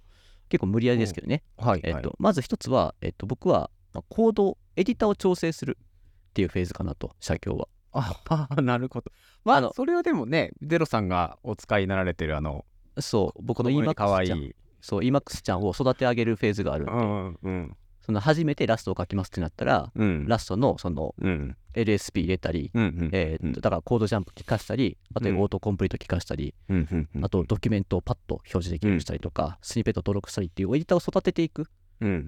結構無理やりですけどね、はいはいえっと、まず一つは、えっと、僕はコードエディターを調整するっていうフェーズかなと写経は。ああなるほど。まあ、あのそれはでもねゼロさんがお使いになられてるあのそう僕の イーマックス ちゃんそう イーマックス ちゃんを育て上げるフェーズがあるんで、うんうん、その初めてラストを書きますってなったら、うん、ラストのその、うん、エルエスピー 入れたり、うんうんえー、だからコードジャンプ効かしたり、あとオートコンプリート効かしたり、うん、あとドキュメントをパッと表示できるようにしたりとか、うん、スニペットを登録したりっていうエディターを育てていく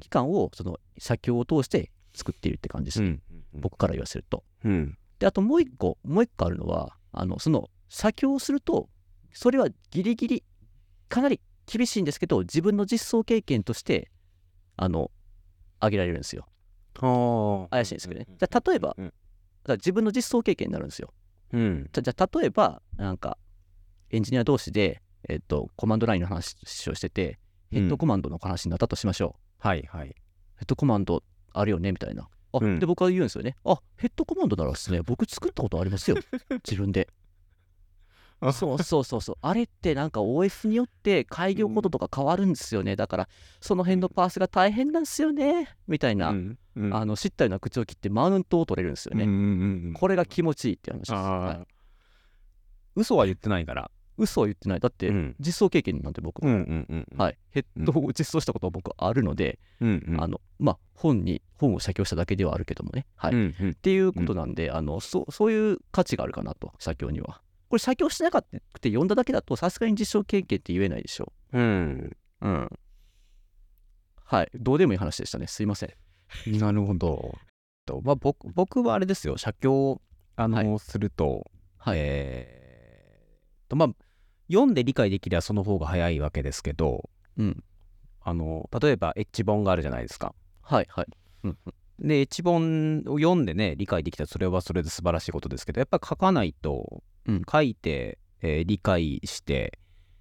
期間をその写経を通して作っているって感じです、うん、僕から言わせると、うん、であともう一個もう一個あるのはあのその写経をするとそれはギリギリかなり厳しいんですけど自分の実装経験としてあの上げられるんですよ。怪しいんですけどね。じゃあ例えば、うん、自分の実装経験になるんですよ、うん、じゃじゃあ例えばなんかエンジニア同士で、えー、とコマンドラインの話をしててヘッドコマンドの話になったとしましょう、うん、はいはいヘッドコマンドあるよねみたいなあ、うん、で僕は言うんですよね。あヘッドコマンドならですね僕作ったことありますよ自分でそうそうそうそう、あれってなんか オーエス によって改良こととか変わるんですよね、うん、だからその辺のパースが大変なんですよねみたいな、うんうん、あの知ったような口を切ってマウントを取れるんですよね、うんうんうん、これが気持ちいいっていう話です。あ、はい、嘘は言ってないから、嘘は言ってない、だって実装経験なんて僕、うんうんうんうん、はい、ヘッドを実装したことは僕あるので、うんうん、あのまあ本に本を写経しただけではあるけどもね、はい、うんうん、っていうことなんで、あの そ, そういう価値があるかなと。写経にはこれ写経してなかったくて読んだだけだとさすがに実証経験って言えないでしょう。うんうん。はい、どうでもいい話でしたね、すいません。なるほど。とまあ、僕, 僕はあれですよ、写経あの、はい、すると、はい、えー、とまあ読んで理解できればその方が早いわけですけど、うん、あの例えばエッジ本があるじゃないですか。はいはい。うんうん、でエッジ本を読んでね理解できたらそれはそれで素晴らしいことですけど、やっぱり書かないと。うん、書いて、えー、理解して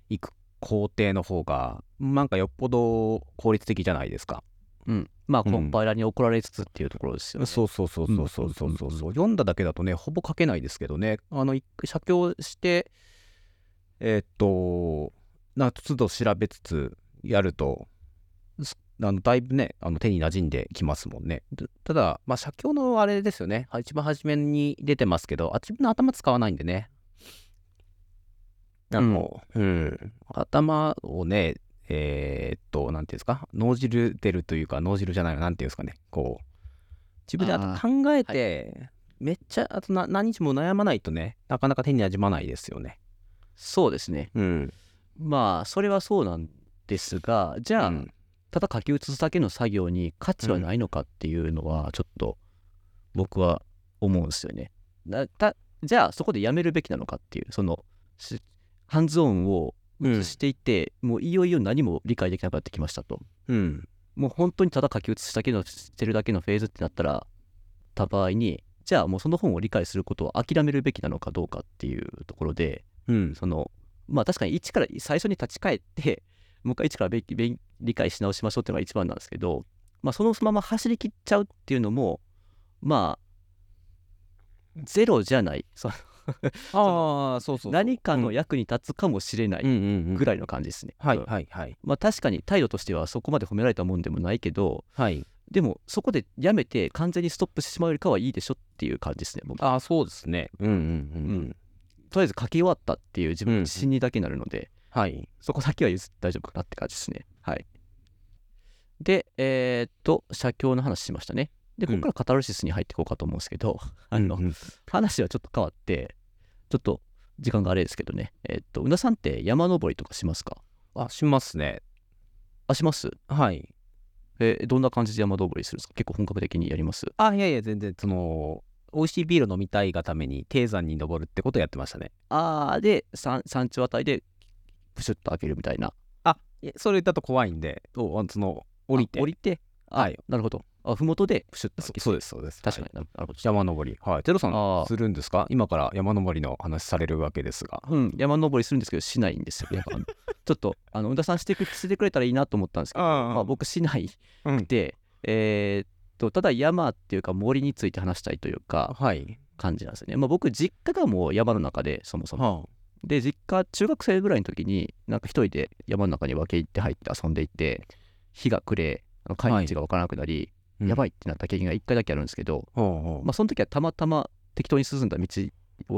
いく工程の方がなんかよっぽど効率的じゃないですか。うん、まあコンパイラに怒られつつっていうところですよね。うん、そうそうそうそうそうそうそう、うん、読んだだけだとねほぼ書けないですけどね、あの写経してえー、っとなんか都度調べつつやるとあのだいぶねあの手に馴染んできますもんね。ただまあ写経のあれですよね、一番初めに出てますけど自分の頭使わないんでね、あの、うんうん、頭をねえー、っとなんていうんですか、脳汁出るというか脳汁じゃないのなんていうんですかね、こう自分であと考えて、はい、めっちゃあとな何日も悩まないとねなかなか手に馴染まないですよね。そうですね、うん、まあそれはそうなんですが、じゃあ、うん、ただ書き写すだけの作業に価値はないのかっていうのはちょっと僕は思うんですよね。だだじゃあそこでやめるべきなのかっていう、そのハンズオンを写していて、うん、もういよいよ何も理解できなくなってきましたと、うん、もう本当にただ書き写すだけのしてるだけのフェーズってなったらた場合に、じゃあもうその本を理解することを諦めるべきなのかどうかっていうところで、うん、そのまあ確かに一から最初に立ち返ってもう一回一から勉強理解し直しましょうっていうのが一番なんですけど、まあ、そのまま走り切っちゃうっていうのもまあゼロじゃないそあそそうそうそう、何かの役に立つかもしれないぐらいの感じですね。はいはいはい。まあ確かに態度としてはそこまで褒められたもんでもないけど、はい、でもそこでやめて完全にストップしてしまうよりかはいいでしょっていう感じですね。僕あそうですね、うんうんうんうん、とりあえず書き終わったっていう自分の自信にだけなるので、うんうん、はい、そこだけは譲って大丈夫かなって感じですね。はい、で、えー、っと写経の話しましたね。でここからカタルシスに入っていこうかと思うんですけど、うん、あの、うん、話はちょっと変わってちょっと時間があれですけどね、えー、っと宇田さんって山登りとかしますか？あしますね。あします。はい。えー、どんな感じで山登りするんですか？結構本格的にやります？あいやいや全然、その美味しいビール飲みたいがために低山に登るってことをやってましたね。あーで山頂あたりでプシュッと開けるみたいな。あ、それだと怖いんで、おその降りて降りて、はい、なるほど。あ、麓でプシュッと開けて。そうですそうです。確かに、はい、なるほど。山登り、はい。テロさんするんですか？今から山登りの話されるわけですが。うん、山登りするんですけどしないんですよ。やっぱちょっとあの宇田さんしてくしてくれたらいいなと思ったんですけど、あまあ僕しないくて、うん、えー、っとただ山っていうか森について話したいというか、はい、感じなんですよね。まあ僕実家がもう山の中でそもそも。はあで実家中学生ぐらいの時になんか一人で山の中に分け入って入って遊んでいて、日が暮れ帰り道が分からなくなり、はい、やばいってなった経験がいっかいだけあるんですけど、うん、まあ、その時はたまたま適当に進んだ道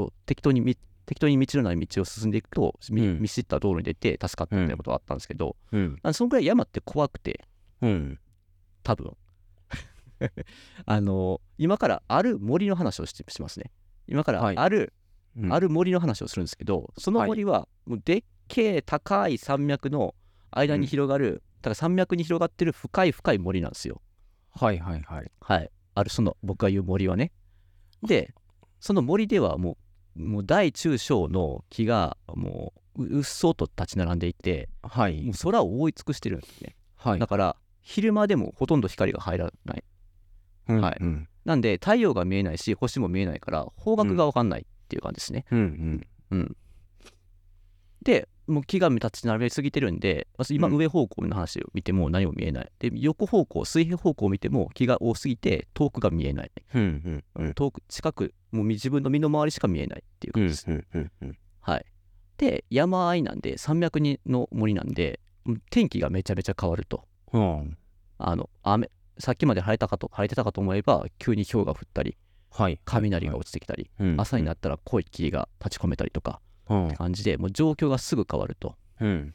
を適当にみ適当に道のない道を進んでいくと、うん、見知った道路に出て助かったみたいなことがあったんですけど、うんうん、そのぐらい山って怖くて、うん、多分あの今からある森の話を し, しますね。今からある、はい、ある森の話をするんですけど、その森はもうでっけえ高い山脈の間に広がる、うん、だから山脈に広がってる深い深い森なんですよ。はいはいはいはい。あるその僕が言う森はね。でその森ではもう、もう大中小の木がもううっそうと立ち並んでいて、はい、もう空を覆い尽くしてるんですね。はい、だから昼間でもほとんど光が入らない。うん、はい、うん。なんで太陽が見えないし星も見えないから方角が分かんない。うんっていう感じですね。うんうんうん、でもう木が立ち並びすぎてるんで今上方向の話を見ても何も見えないで、横方向水平方向を見ても木が多すぎて遠くが見えない、うんうんうん、遠く近くもう自分の身の回りしか見えないっていう感じですね。うんうんうんうん、はい。って山あいなんでさんびゃくにんの森なんで天気がめちゃめちゃ変わると、うん、あの雨さっきまで晴れたかと晴れてたかと思えば急に氷が降ったり、はい、雷が落ちてきたり、はい、朝になったら濃い霧が立ち込めたりとか、うん、って感じでもう状況がすぐ変わると、うん、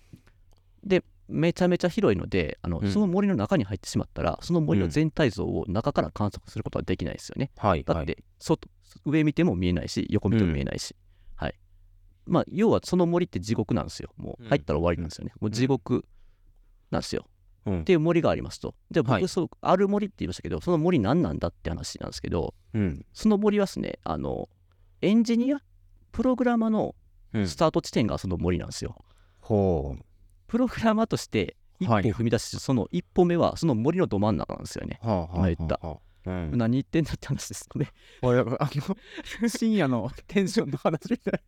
でめちゃめちゃ広いのであの、うん、その森の中に入ってしまったらその森の全体像を中から観測することはできないですよね、うんはい、だって外上見ても見えないし横見ても見えないし、うんはいまあ、要はその森って地獄なんですよ。もう入ったら終わりなんですよね、うん、もう地獄なんですよ、うん、っていう森がありますと。じゃあ僕、はい、そうある森って言いましたけどその森何なんだって話なんですけど、うん、その森はですねあのエンジニアプログラマーのスタート地点がその森なんですよ、うん、ほうプログラマーとして一歩踏み出して、はい、その一歩目はその森のど真ん中なんですよね、はあはあはあ、今言った、はあうん、何言ってんだって話ですよねあの深夜のテンションの話みたい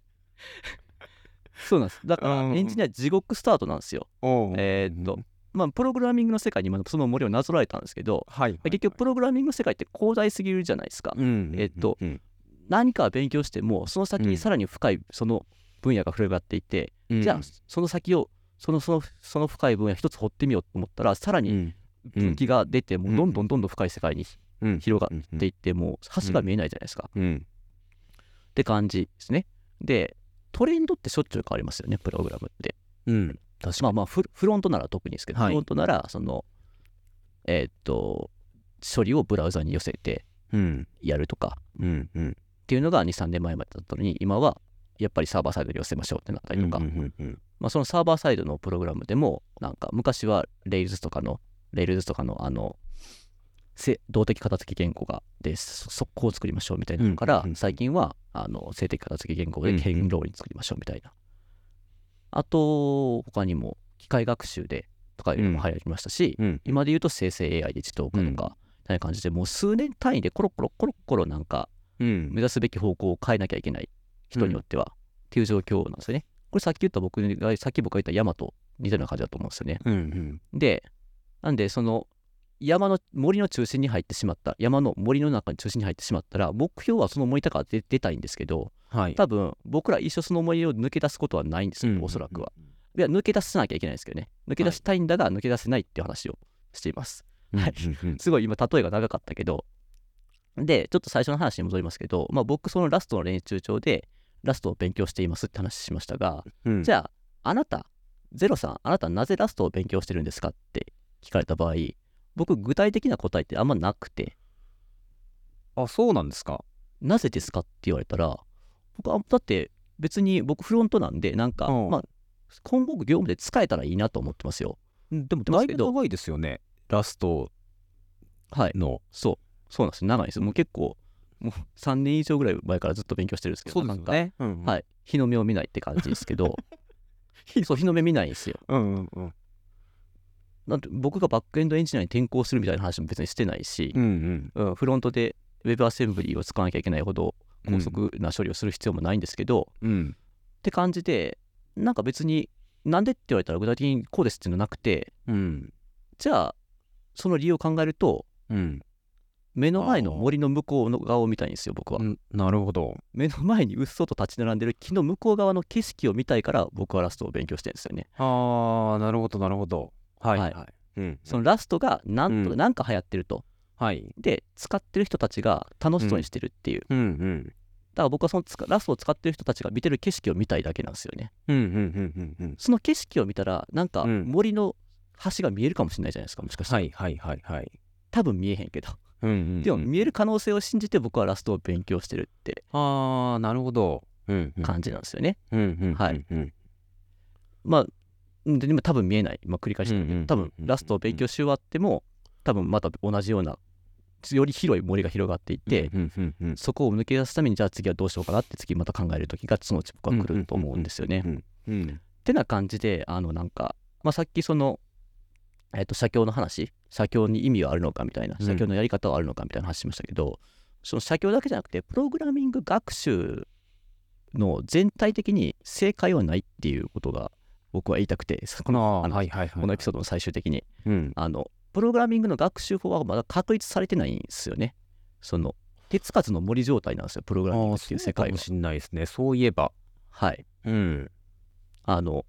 そうなんです。だからエンジニア地獄スタートなんですよ、うん、えー、っと、うんまあ、プログラミングの世界にその森をなぞらえたんですけど、はいはいはい、結局プログラミングの世界って広大すぎるじゃないですか、うんえーっとうん、何か勉強してもその先にさらに深いその分野が広がっていて、うん、じゃあその先をそのそのその深い分野一つ掘ってみようと思ったらさらに分岐が出て、うん、もうどんどんどんどん深い世界に、うん、広がっていって、うん、もう橋が見えないじゃないですか、うんうん、って感じですね。でトレンドってしょっちゅう変わりますよねプログラムって、うん、確かまあまあ フ, フロントなら特にですけど、はい、フロントならそのえー、っと処理をブラウザに寄せてやるとか、うんうんうん、っていうのが に,さん 年前までだったのに今はやっぱりサーバーサイドに寄せましょうってなったりとか、うんうんうんうんまあ、そのサーバーサイドのプログラムでもなんか昔は Rails とかの Rails とかのあの動的片付け言語がで速攻を作りましょうみたいなのから、うんうん、最近はあの静的片付け言語で堅牢に作りましょうみたいな、うんうん、あと他にも機械学習でとかいうのも流行りましたし、うんうん、今で言うと生成 エーアイ で自動化とかみたいな感じでもう数年単位でコロコロコロコロなんか目指すべき方向を変えなきゃいけない人によっては、うん、っていう状況なんですよね。これさっき言った僕がさっき僕が言った山と似たような感じだと思うんですよね、うんうん、でなんでその山の森の中心に入ってしまった山の森の中に中心に入ってしまったら目標はその森から出たいんですけど、はい、多分僕ら一生その森を抜け出すことはないんですよ、うん、おそらくは、いや抜け出さなきゃいけないんですけどね抜け出したいんだが抜け出せないっていう話をしています、はい、すごい今例えが長かったけどでちょっと最初の話に戻りますけど、まあ、僕そのラストの練習帳でラストを勉強していますって話しましたが、うん、じゃああなたゼロさんあなたなぜラストを勉強してるんですかって聞かれた場合僕具体的な答えってあんまなくてあそうなんですかなぜですかって言われたら僕はだって別に僕フロントなんでなんか、うんまあ、今後業務で使えたらいいなと思ってますよ、うん、でもだいぶ長いですよねラストの、はい、そうそうなんです長いですもう結構もうさんねん以上ぐらい前からずっと勉強してるんですけどそうですね、なんか、うんうんはい、日の目を見ないって感じですけどそう日の目見ないんですよ、うんうんうん、なんて僕がバックエンドエンジニアに転向するみたいな話も別にしてないし、うんうんうん、フロントで WebAssembly を使わなきゃいけないほど高速な処理をする必要もないんですけど、うん、って感じでなんか別になんでって言われたら具体的にこうですっていうのなくて、うん、じゃあその理由を考えると、うん目の前の森の向こうの側を見たいんですよ僕は、うん、なるほど目の前にうっそうと立ち並んでる木の向こう側の景色を見たいから僕はラストを勉強してるんですよねああなるほどなるほどはい、はいはいうん、そのラストがなんと、うん、なんか流行ってると、はい、で使ってる人たちが楽しそうにしてるっていう、うんうんうん、だから僕はそのラストを使ってる人たちが見てる景色を見たいだけなんですよね、うんうんうんうんうん、その景色を見たらなんか森の橋が見えるかもしれないじゃないですかもしかしたらはいはいはいはい多分見えへんけどうんうんうん、でも見える可能性を信じて僕はラストを勉強してるってああなるほど、うんうん、感じなんですよね、うんうん、はい、うんうん、まあでも多分見えない、まあ、繰り返してるけど、うんうん、多分ラストを勉強し終わっても多分また同じようなより広い森が広がっていて、うんうんうんうん、そこを抜け出すためにじゃあ次はどうしようかなって次また考える時がそのうち僕は来ると思うんですよねってな感じであのなんか、まあ、さっきそのえー、と写経の話写経に意味はあるのかみたいな写経のやり方はあるのかみたいな話しましたけど、うん、その写経だけじゃなくてプログラミング学習の全体的に正解はないっていうことが僕は言いたくてこのエピソードの最終的に、うん、あのプログラミングの学習法はまだ確立されてないんですよねその手つかずの森状態なんですよプログラミングっていう世界はそうかもしれないですねそういえばはい、うん、あの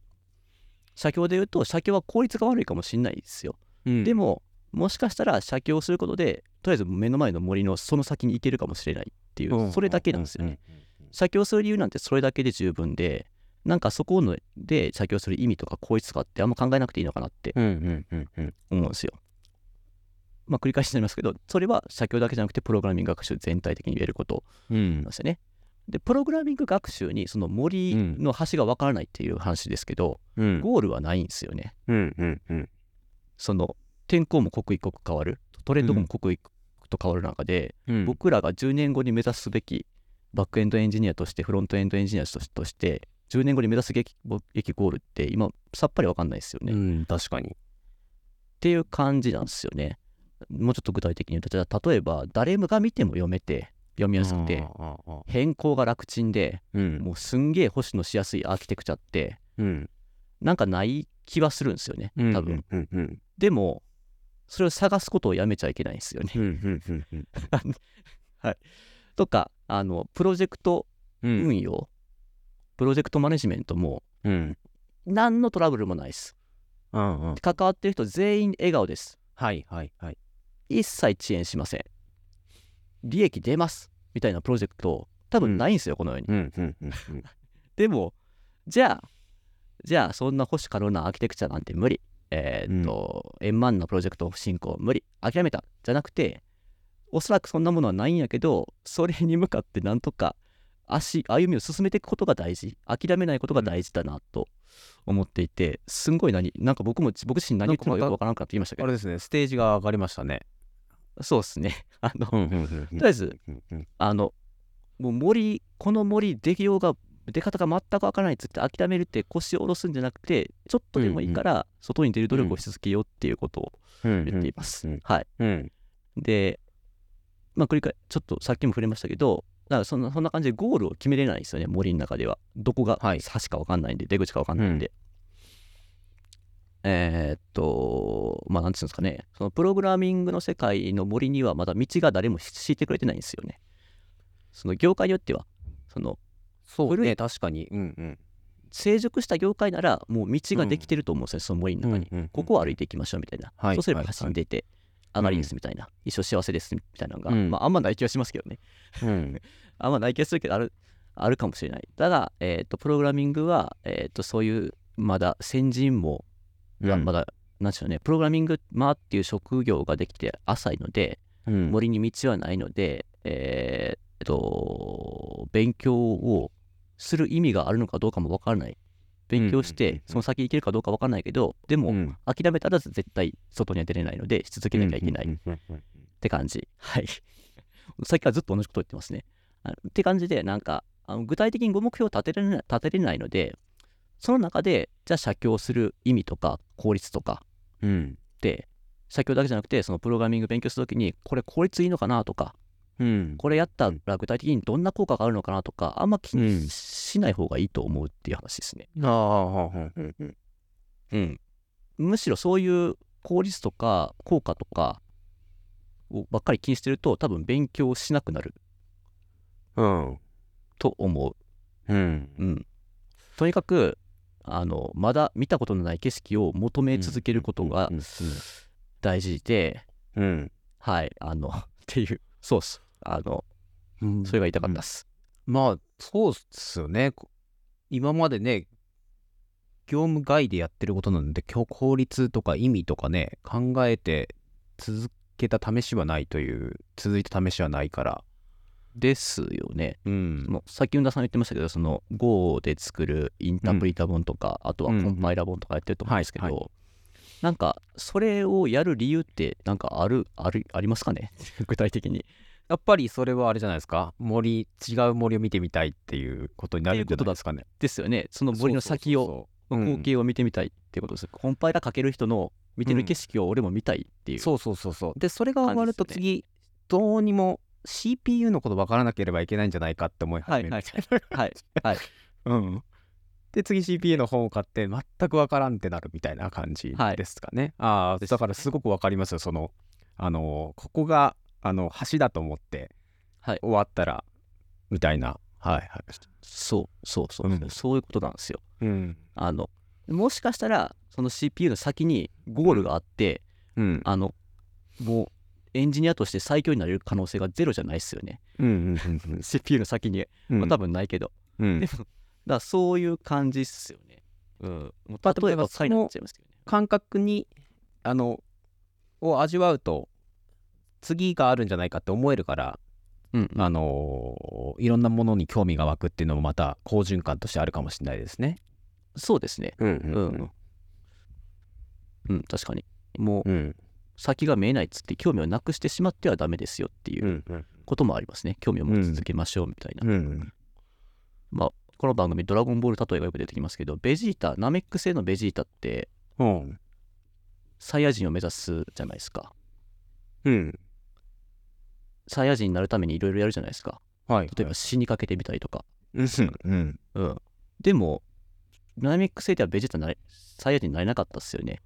写経で言うと写経は効率が悪いかもしれないですよ、うん、でももしかしたら写経をすることでとりあえず目の前の森のその先に行けるかもしれないっていうそれだけなんですよね、うんうんうんうん、写経する理由なんてそれだけで十分で、なんかそこので写経する意味とか効率とかってあんま考えなくていいのかなって思うんですよ。まあ繰り返しになりますけど、それは写経だけじゃなくてプログラミング学習全体的に言えることなんですよね、うん、でプログラミング学習にその森の端が分からないっていう話ですけど、うん、ゴールはないんですよね、うんうんうん、その天候も刻一刻変わる、トレンドも刻一刻と変わる中で、うん、僕らがじゅうねんごに目指すべきバックエンドエンジニアとしてフロントエンドエンジニアとしてじゅうねんごに目指すべきゴールって今さっぱり分かんないですよね、うん、確かにっていう感じなんですよね。もうちょっと具体的に言うと、じゃあ例えば誰が見ても読めて読みやすくて変更が楽ちんで、うん、もうすんげえ保守のしやすいアーキテクチャって、うん、なんかない気はするんですよね多分、うんうんうんうん、でもそれを探すことをやめちゃいけないんですよね、うんうんうんうん、はい。とかあのプロジェクト運用、うん、プロジェクトマネジメントも、うん、何のトラブルもないです、うんうん、関わってる人全員笑顔です、はいはいはい、一切遅延しません、利益出ますみたいなプロジェクト多分ないんですよ、うん、このように、うんうんうんうん、でもじゃあじゃあそんな保守可能なアーキテクチャなんて無理、えーっとうん、円満なプロジェクト進行無理諦めたじゃなくて、おそらくそんなものはないんやけど、それに向かってなんとか足歩みを進めていくことが大事、諦めないことが大事だなと思っていて、すんごい何なんか僕も僕自身何言ってもよくわからんかって言いましたけど、あれですね、ステージが上がりましたね。そうですねあの、うんうんうん、とりあえずあのもう森この森出来ようが出方が全くわからないっつって諦めるって腰を下ろすんじゃなくて、ちょっとでもいいから外に出る努力をし続けようっていうことを言っています、うんうんうん、はい、うん、でまあ繰り返ちょっとさっきも触れましたけど、だからそんな、そんな感じでゴールを決めれないですよね森の中では。どこが端か分かんないんで、はい、出口か分かんないんで、うん、えー、っとまあ何て言うんですかね、そのプログラミングの世界の森にはまだ道が誰も敷いてくれてないんですよね。その業界によってはそのそうね確かに、うんうん、成熟した業界ならもう道ができてると思うんですよ、うん、その森の中に、うんうんうん、ここを歩いていきましょうみたいな、はい、そうすれば走んでて、はいはい上がりですみたいな、うん、一生幸せですみたいなのが、うんまあ、あんまない気はしますけどね、うん、あんまない気はするけどある、あるかもしれない。ただ、えー、とプログラミングは、えー、とそういうまだ先人も、うん、まだなんでしょうね、プログラミングマーっていう職業ができて浅いので、うん、森に道はないので、えー、と勉強をする意味があるのかどうかも分からない、勉強してその先行けるかどうか分からないけど、でも諦めたら絶対外には出れないのでし続けなきゃいけないって感じ、はいさっきからずっと同じこと言ってますねあのって感じで、なんかあの具体的にご目標を立てれない、立てれないので、その中でじゃあ写経する意味とか効率とか、うん、で写経だけじゃなくてそのプログラミング勉強するときにこれ効率いいのかなとか、うん、これやったら具体的にどんな効果があるのかなとかあんま気にしない方がいいと思うっていう話ですね、うん、ああ、うんうんうん、むしろそういう効率とか効果とかをばっかり気にしてると多分勉強しなくなる、うん、と思う、うんうん、とにかくあのまだ見たことのない景色を求め続けることが大事で、うんうんうん、はいあのっていうそうっすあの、うん、それが言いたかったっす、うん、まあそうっすよね。今までね業務外でやってることなんで効率とか意味とかね考えて続けた試しはないという続いた試しはないからですよね、うん、そのさっき運田さん言ってましたけどその Go で作るインタープリタ本とか、うん、あとはコンパイラ本とかやってると思うんですけど、うんはいはいなんかそれをやる理由ってなんかあるあるありますかね具体的にやっぱりそれはあれじゃないですか森違う森を見てみたいっていうことになるんじゃないですかねですよね。その森の先を光景を見てみたいってことです、うん、コンパイラかける人の見てる景色を俺も見たいっていう、うん、そうそうそうそうでそれが終わると次どうにも シーピーユー のこと分からなければいけないんじゃないかって思い始めるはいはいはい、はいうんで次 シーピーユー の本を買って全く分からんってなるみたいな感じですかね、はい、ああだからすごく分かりますよ。そのあのここがあの橋だと思って、はい、終わったらみたいなはいはいそうそうそう、うん、そういうことなんですよ、うん、あのもしかしたらその シーピーユー の先にゴールがあって、うん、あのもうエンジニアとして最強になれる可能性がゼロじゃないっすよね、うんうんうん、シーピーユー の先に、まあ、多分ないけど、うん、でもだからそういう感じっすよね、うん、もう例えばその感覚にあのを味わうと次があるんじゃないかって思えるから、うん、あのいろんなものに興味が湧くっていうのもまた好循環としてあるかもしれないですね。そうですね、うんうんうんうんうん、確かにもう、うん、先が見えないっつって興味をなくしてしまってはダメですよっていうこともありますね。興味を持ち続けましょうみたいな、うんうん、まあこの番組ドラゴンボール例えがよく出てきますけど、ベジータナメック星のベジータって、うん、サイヤ人を目指すじゃないですか、うん、サイヤ人になるためにいろいろやるじゃないですか、はい、例えば死にかけてみたりとか、うんうんうん、でもナメック星ではベジータなれサイヤ人になれなかったっすよね。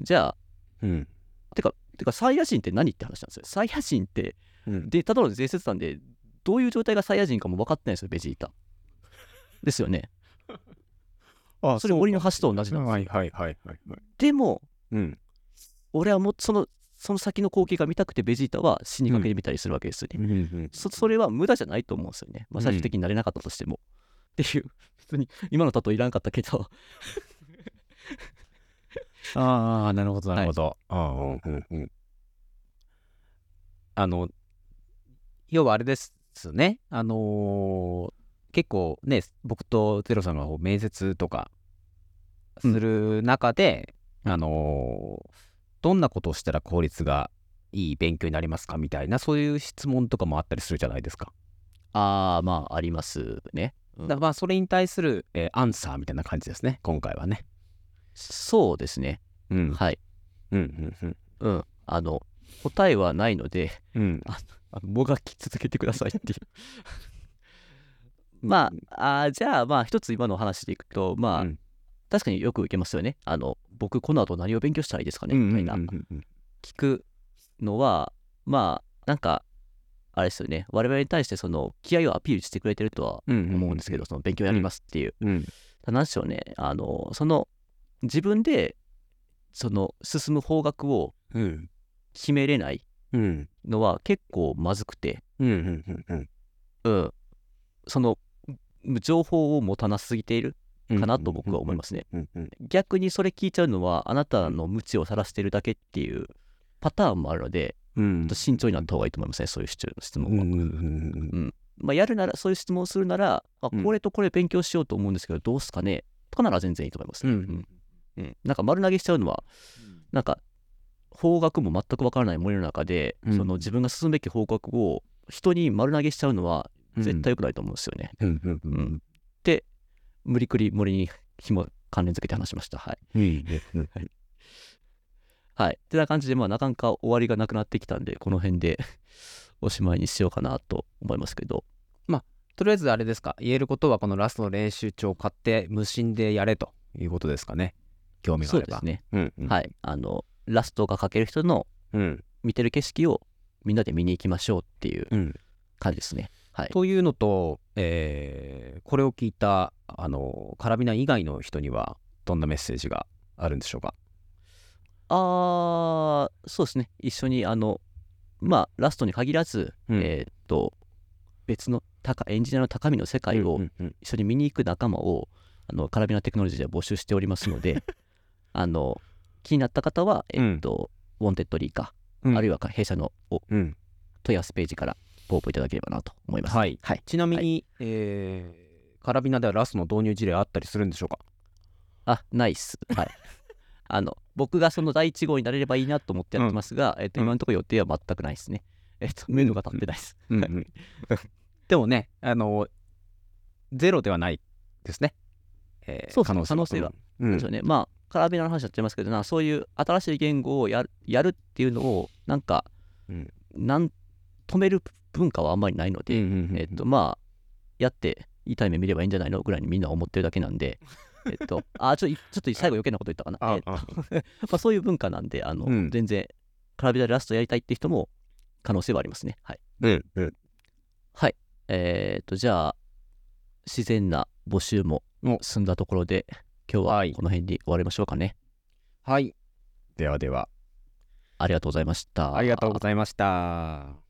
じゃあ、うん、てかてかサイヤ人って何って話なんですよ。サイヤ人って、うん、でただの前説なんでどういう状態がサイヤ人かも分かってないですよベジータですよね。ああそれ森の橋と同じなんですよ。はいはいはいはい、はい、でも、うん、俺はもうそのその先の光景が見たくてベジータは死にかけてみたりするわけですよね、うんうん、そ, それは無駄じゃないと思うんですよね、まあ、最終的になれなかったとしても、うん、っていう普通に今の例えいらんかったけどああなるほどなるほど、はい、あ、うんうん、あの要はあれですね、あのー、結構ね僕とゼロさんが面接とかする中で、うん、あのー、どんなことをしたら効率がいい勉強になりますかみたいなそういう質問とかもあったりするじゃないですか。ああまあありますね、うん、だからまあそれに対する、えー、アンサーみたいな感じですね今回はね。そうですね、うん、はい、うんうんうんうん、あの答えはないので、うん、あのもがき続けてくださいっていうまあ、あじゃあまあ一つ今の話でいくとまあ、うん、確かによく受けますよね。あの僕この後何を勉強したらいいですかねみたいな、うんうんうんうん、聞くのはまあなんかあれですよね、我々に対してその気合をアピールしてくれてるとは思うんですけど、うんうんうん、その勉強やりますっていう、うんうん、何でしょうね、あのその自分でその進む方角を決めれないのは結構まずくて、その情報を持たなすぎているかなと僕は思いますね。逆にそれ聞いちゃうのはあなたの無知を晒してるだけっていうパターンもあるので、うん、ちょっと慎重になった方がいいと思いますねそういう質問は、うんうんうんまあ、やるならそういう質問をするなら、あこれとこれ勉強しようと思うんですけどどうすかねとかなら全然いいと思います、ね、うんうんうん、なんか丸投げしちゃうのは、うん、なんか方角も全く分からない森の中で、うん、その自分が進むべき方角を人に丸投げしちゃうのは絶対良くないと思うんですよね、うんうんうんうん、で無理くり森に紐関連付けて話しました。はいいいですねはい、はい、ってな感じでまあなかなか終わりがなくなってきたんでこの辺でおしまいにしようかなと思いますけど、まあとりあえずあれですか、言えることはこのラストの練習帳を買って無心でやれということですかね。興味があればそうですね、うんうん、はい、あのラストが描ける人の見てる景色をみんなで見に行きましょうっていう感じですね、うんはい、というのと、えー、これを聞いたあのカラビナ以外の人にはどんなメッセージがあるんでしょうか。あそうですね、一緒にあのまあラストに限らず、うん、えー、っと別の高エンジニアの高みの世界を一緒に見に行く仲間を、うんうんうん、あのカラビナテクノロジーで募集しておりますのであの気になった方は、えっとうん、ウォンテッドリーか、うん、あるいは弊社の、うん、問い合わせページからご応募いただければなと思います、はいはい、ちなみに、はいえー、カラビナではラストの導入事例あったりするんでしょうか。あ、ないっす、はい、あの僕がそのだいいち号になれればいいなと思ってやってますが、うんえっと、今のところ予定は全くないですね、えっと、目のが立ってないです、うんうんうん、でもねあのゼロではないですね、えー、そうそう可能性は、うん、ですよね。まあカラビナの話やってますけどな、そういう新しい言語をや る, やるっていうのをなんか、うん、なん止める文化はあんまりないので、うんうんうん、えっとまあやっていいタイム見ればいいんじゃないのぐらいにみんな思ってるだけなんでえっとあちょちょっと最後余計なこと言ったかなあ、えっと、あまあそういう文化なんであの、うん、全然カラビナでラストやりたいって人も可能性はありますね。はい、うんうん、はい、えー、っとじゃあ自然な募集も済んだところで、今日はこの辺で終わりましょうかね。はい、ではでは、ありがとうございました。ありがとうございました。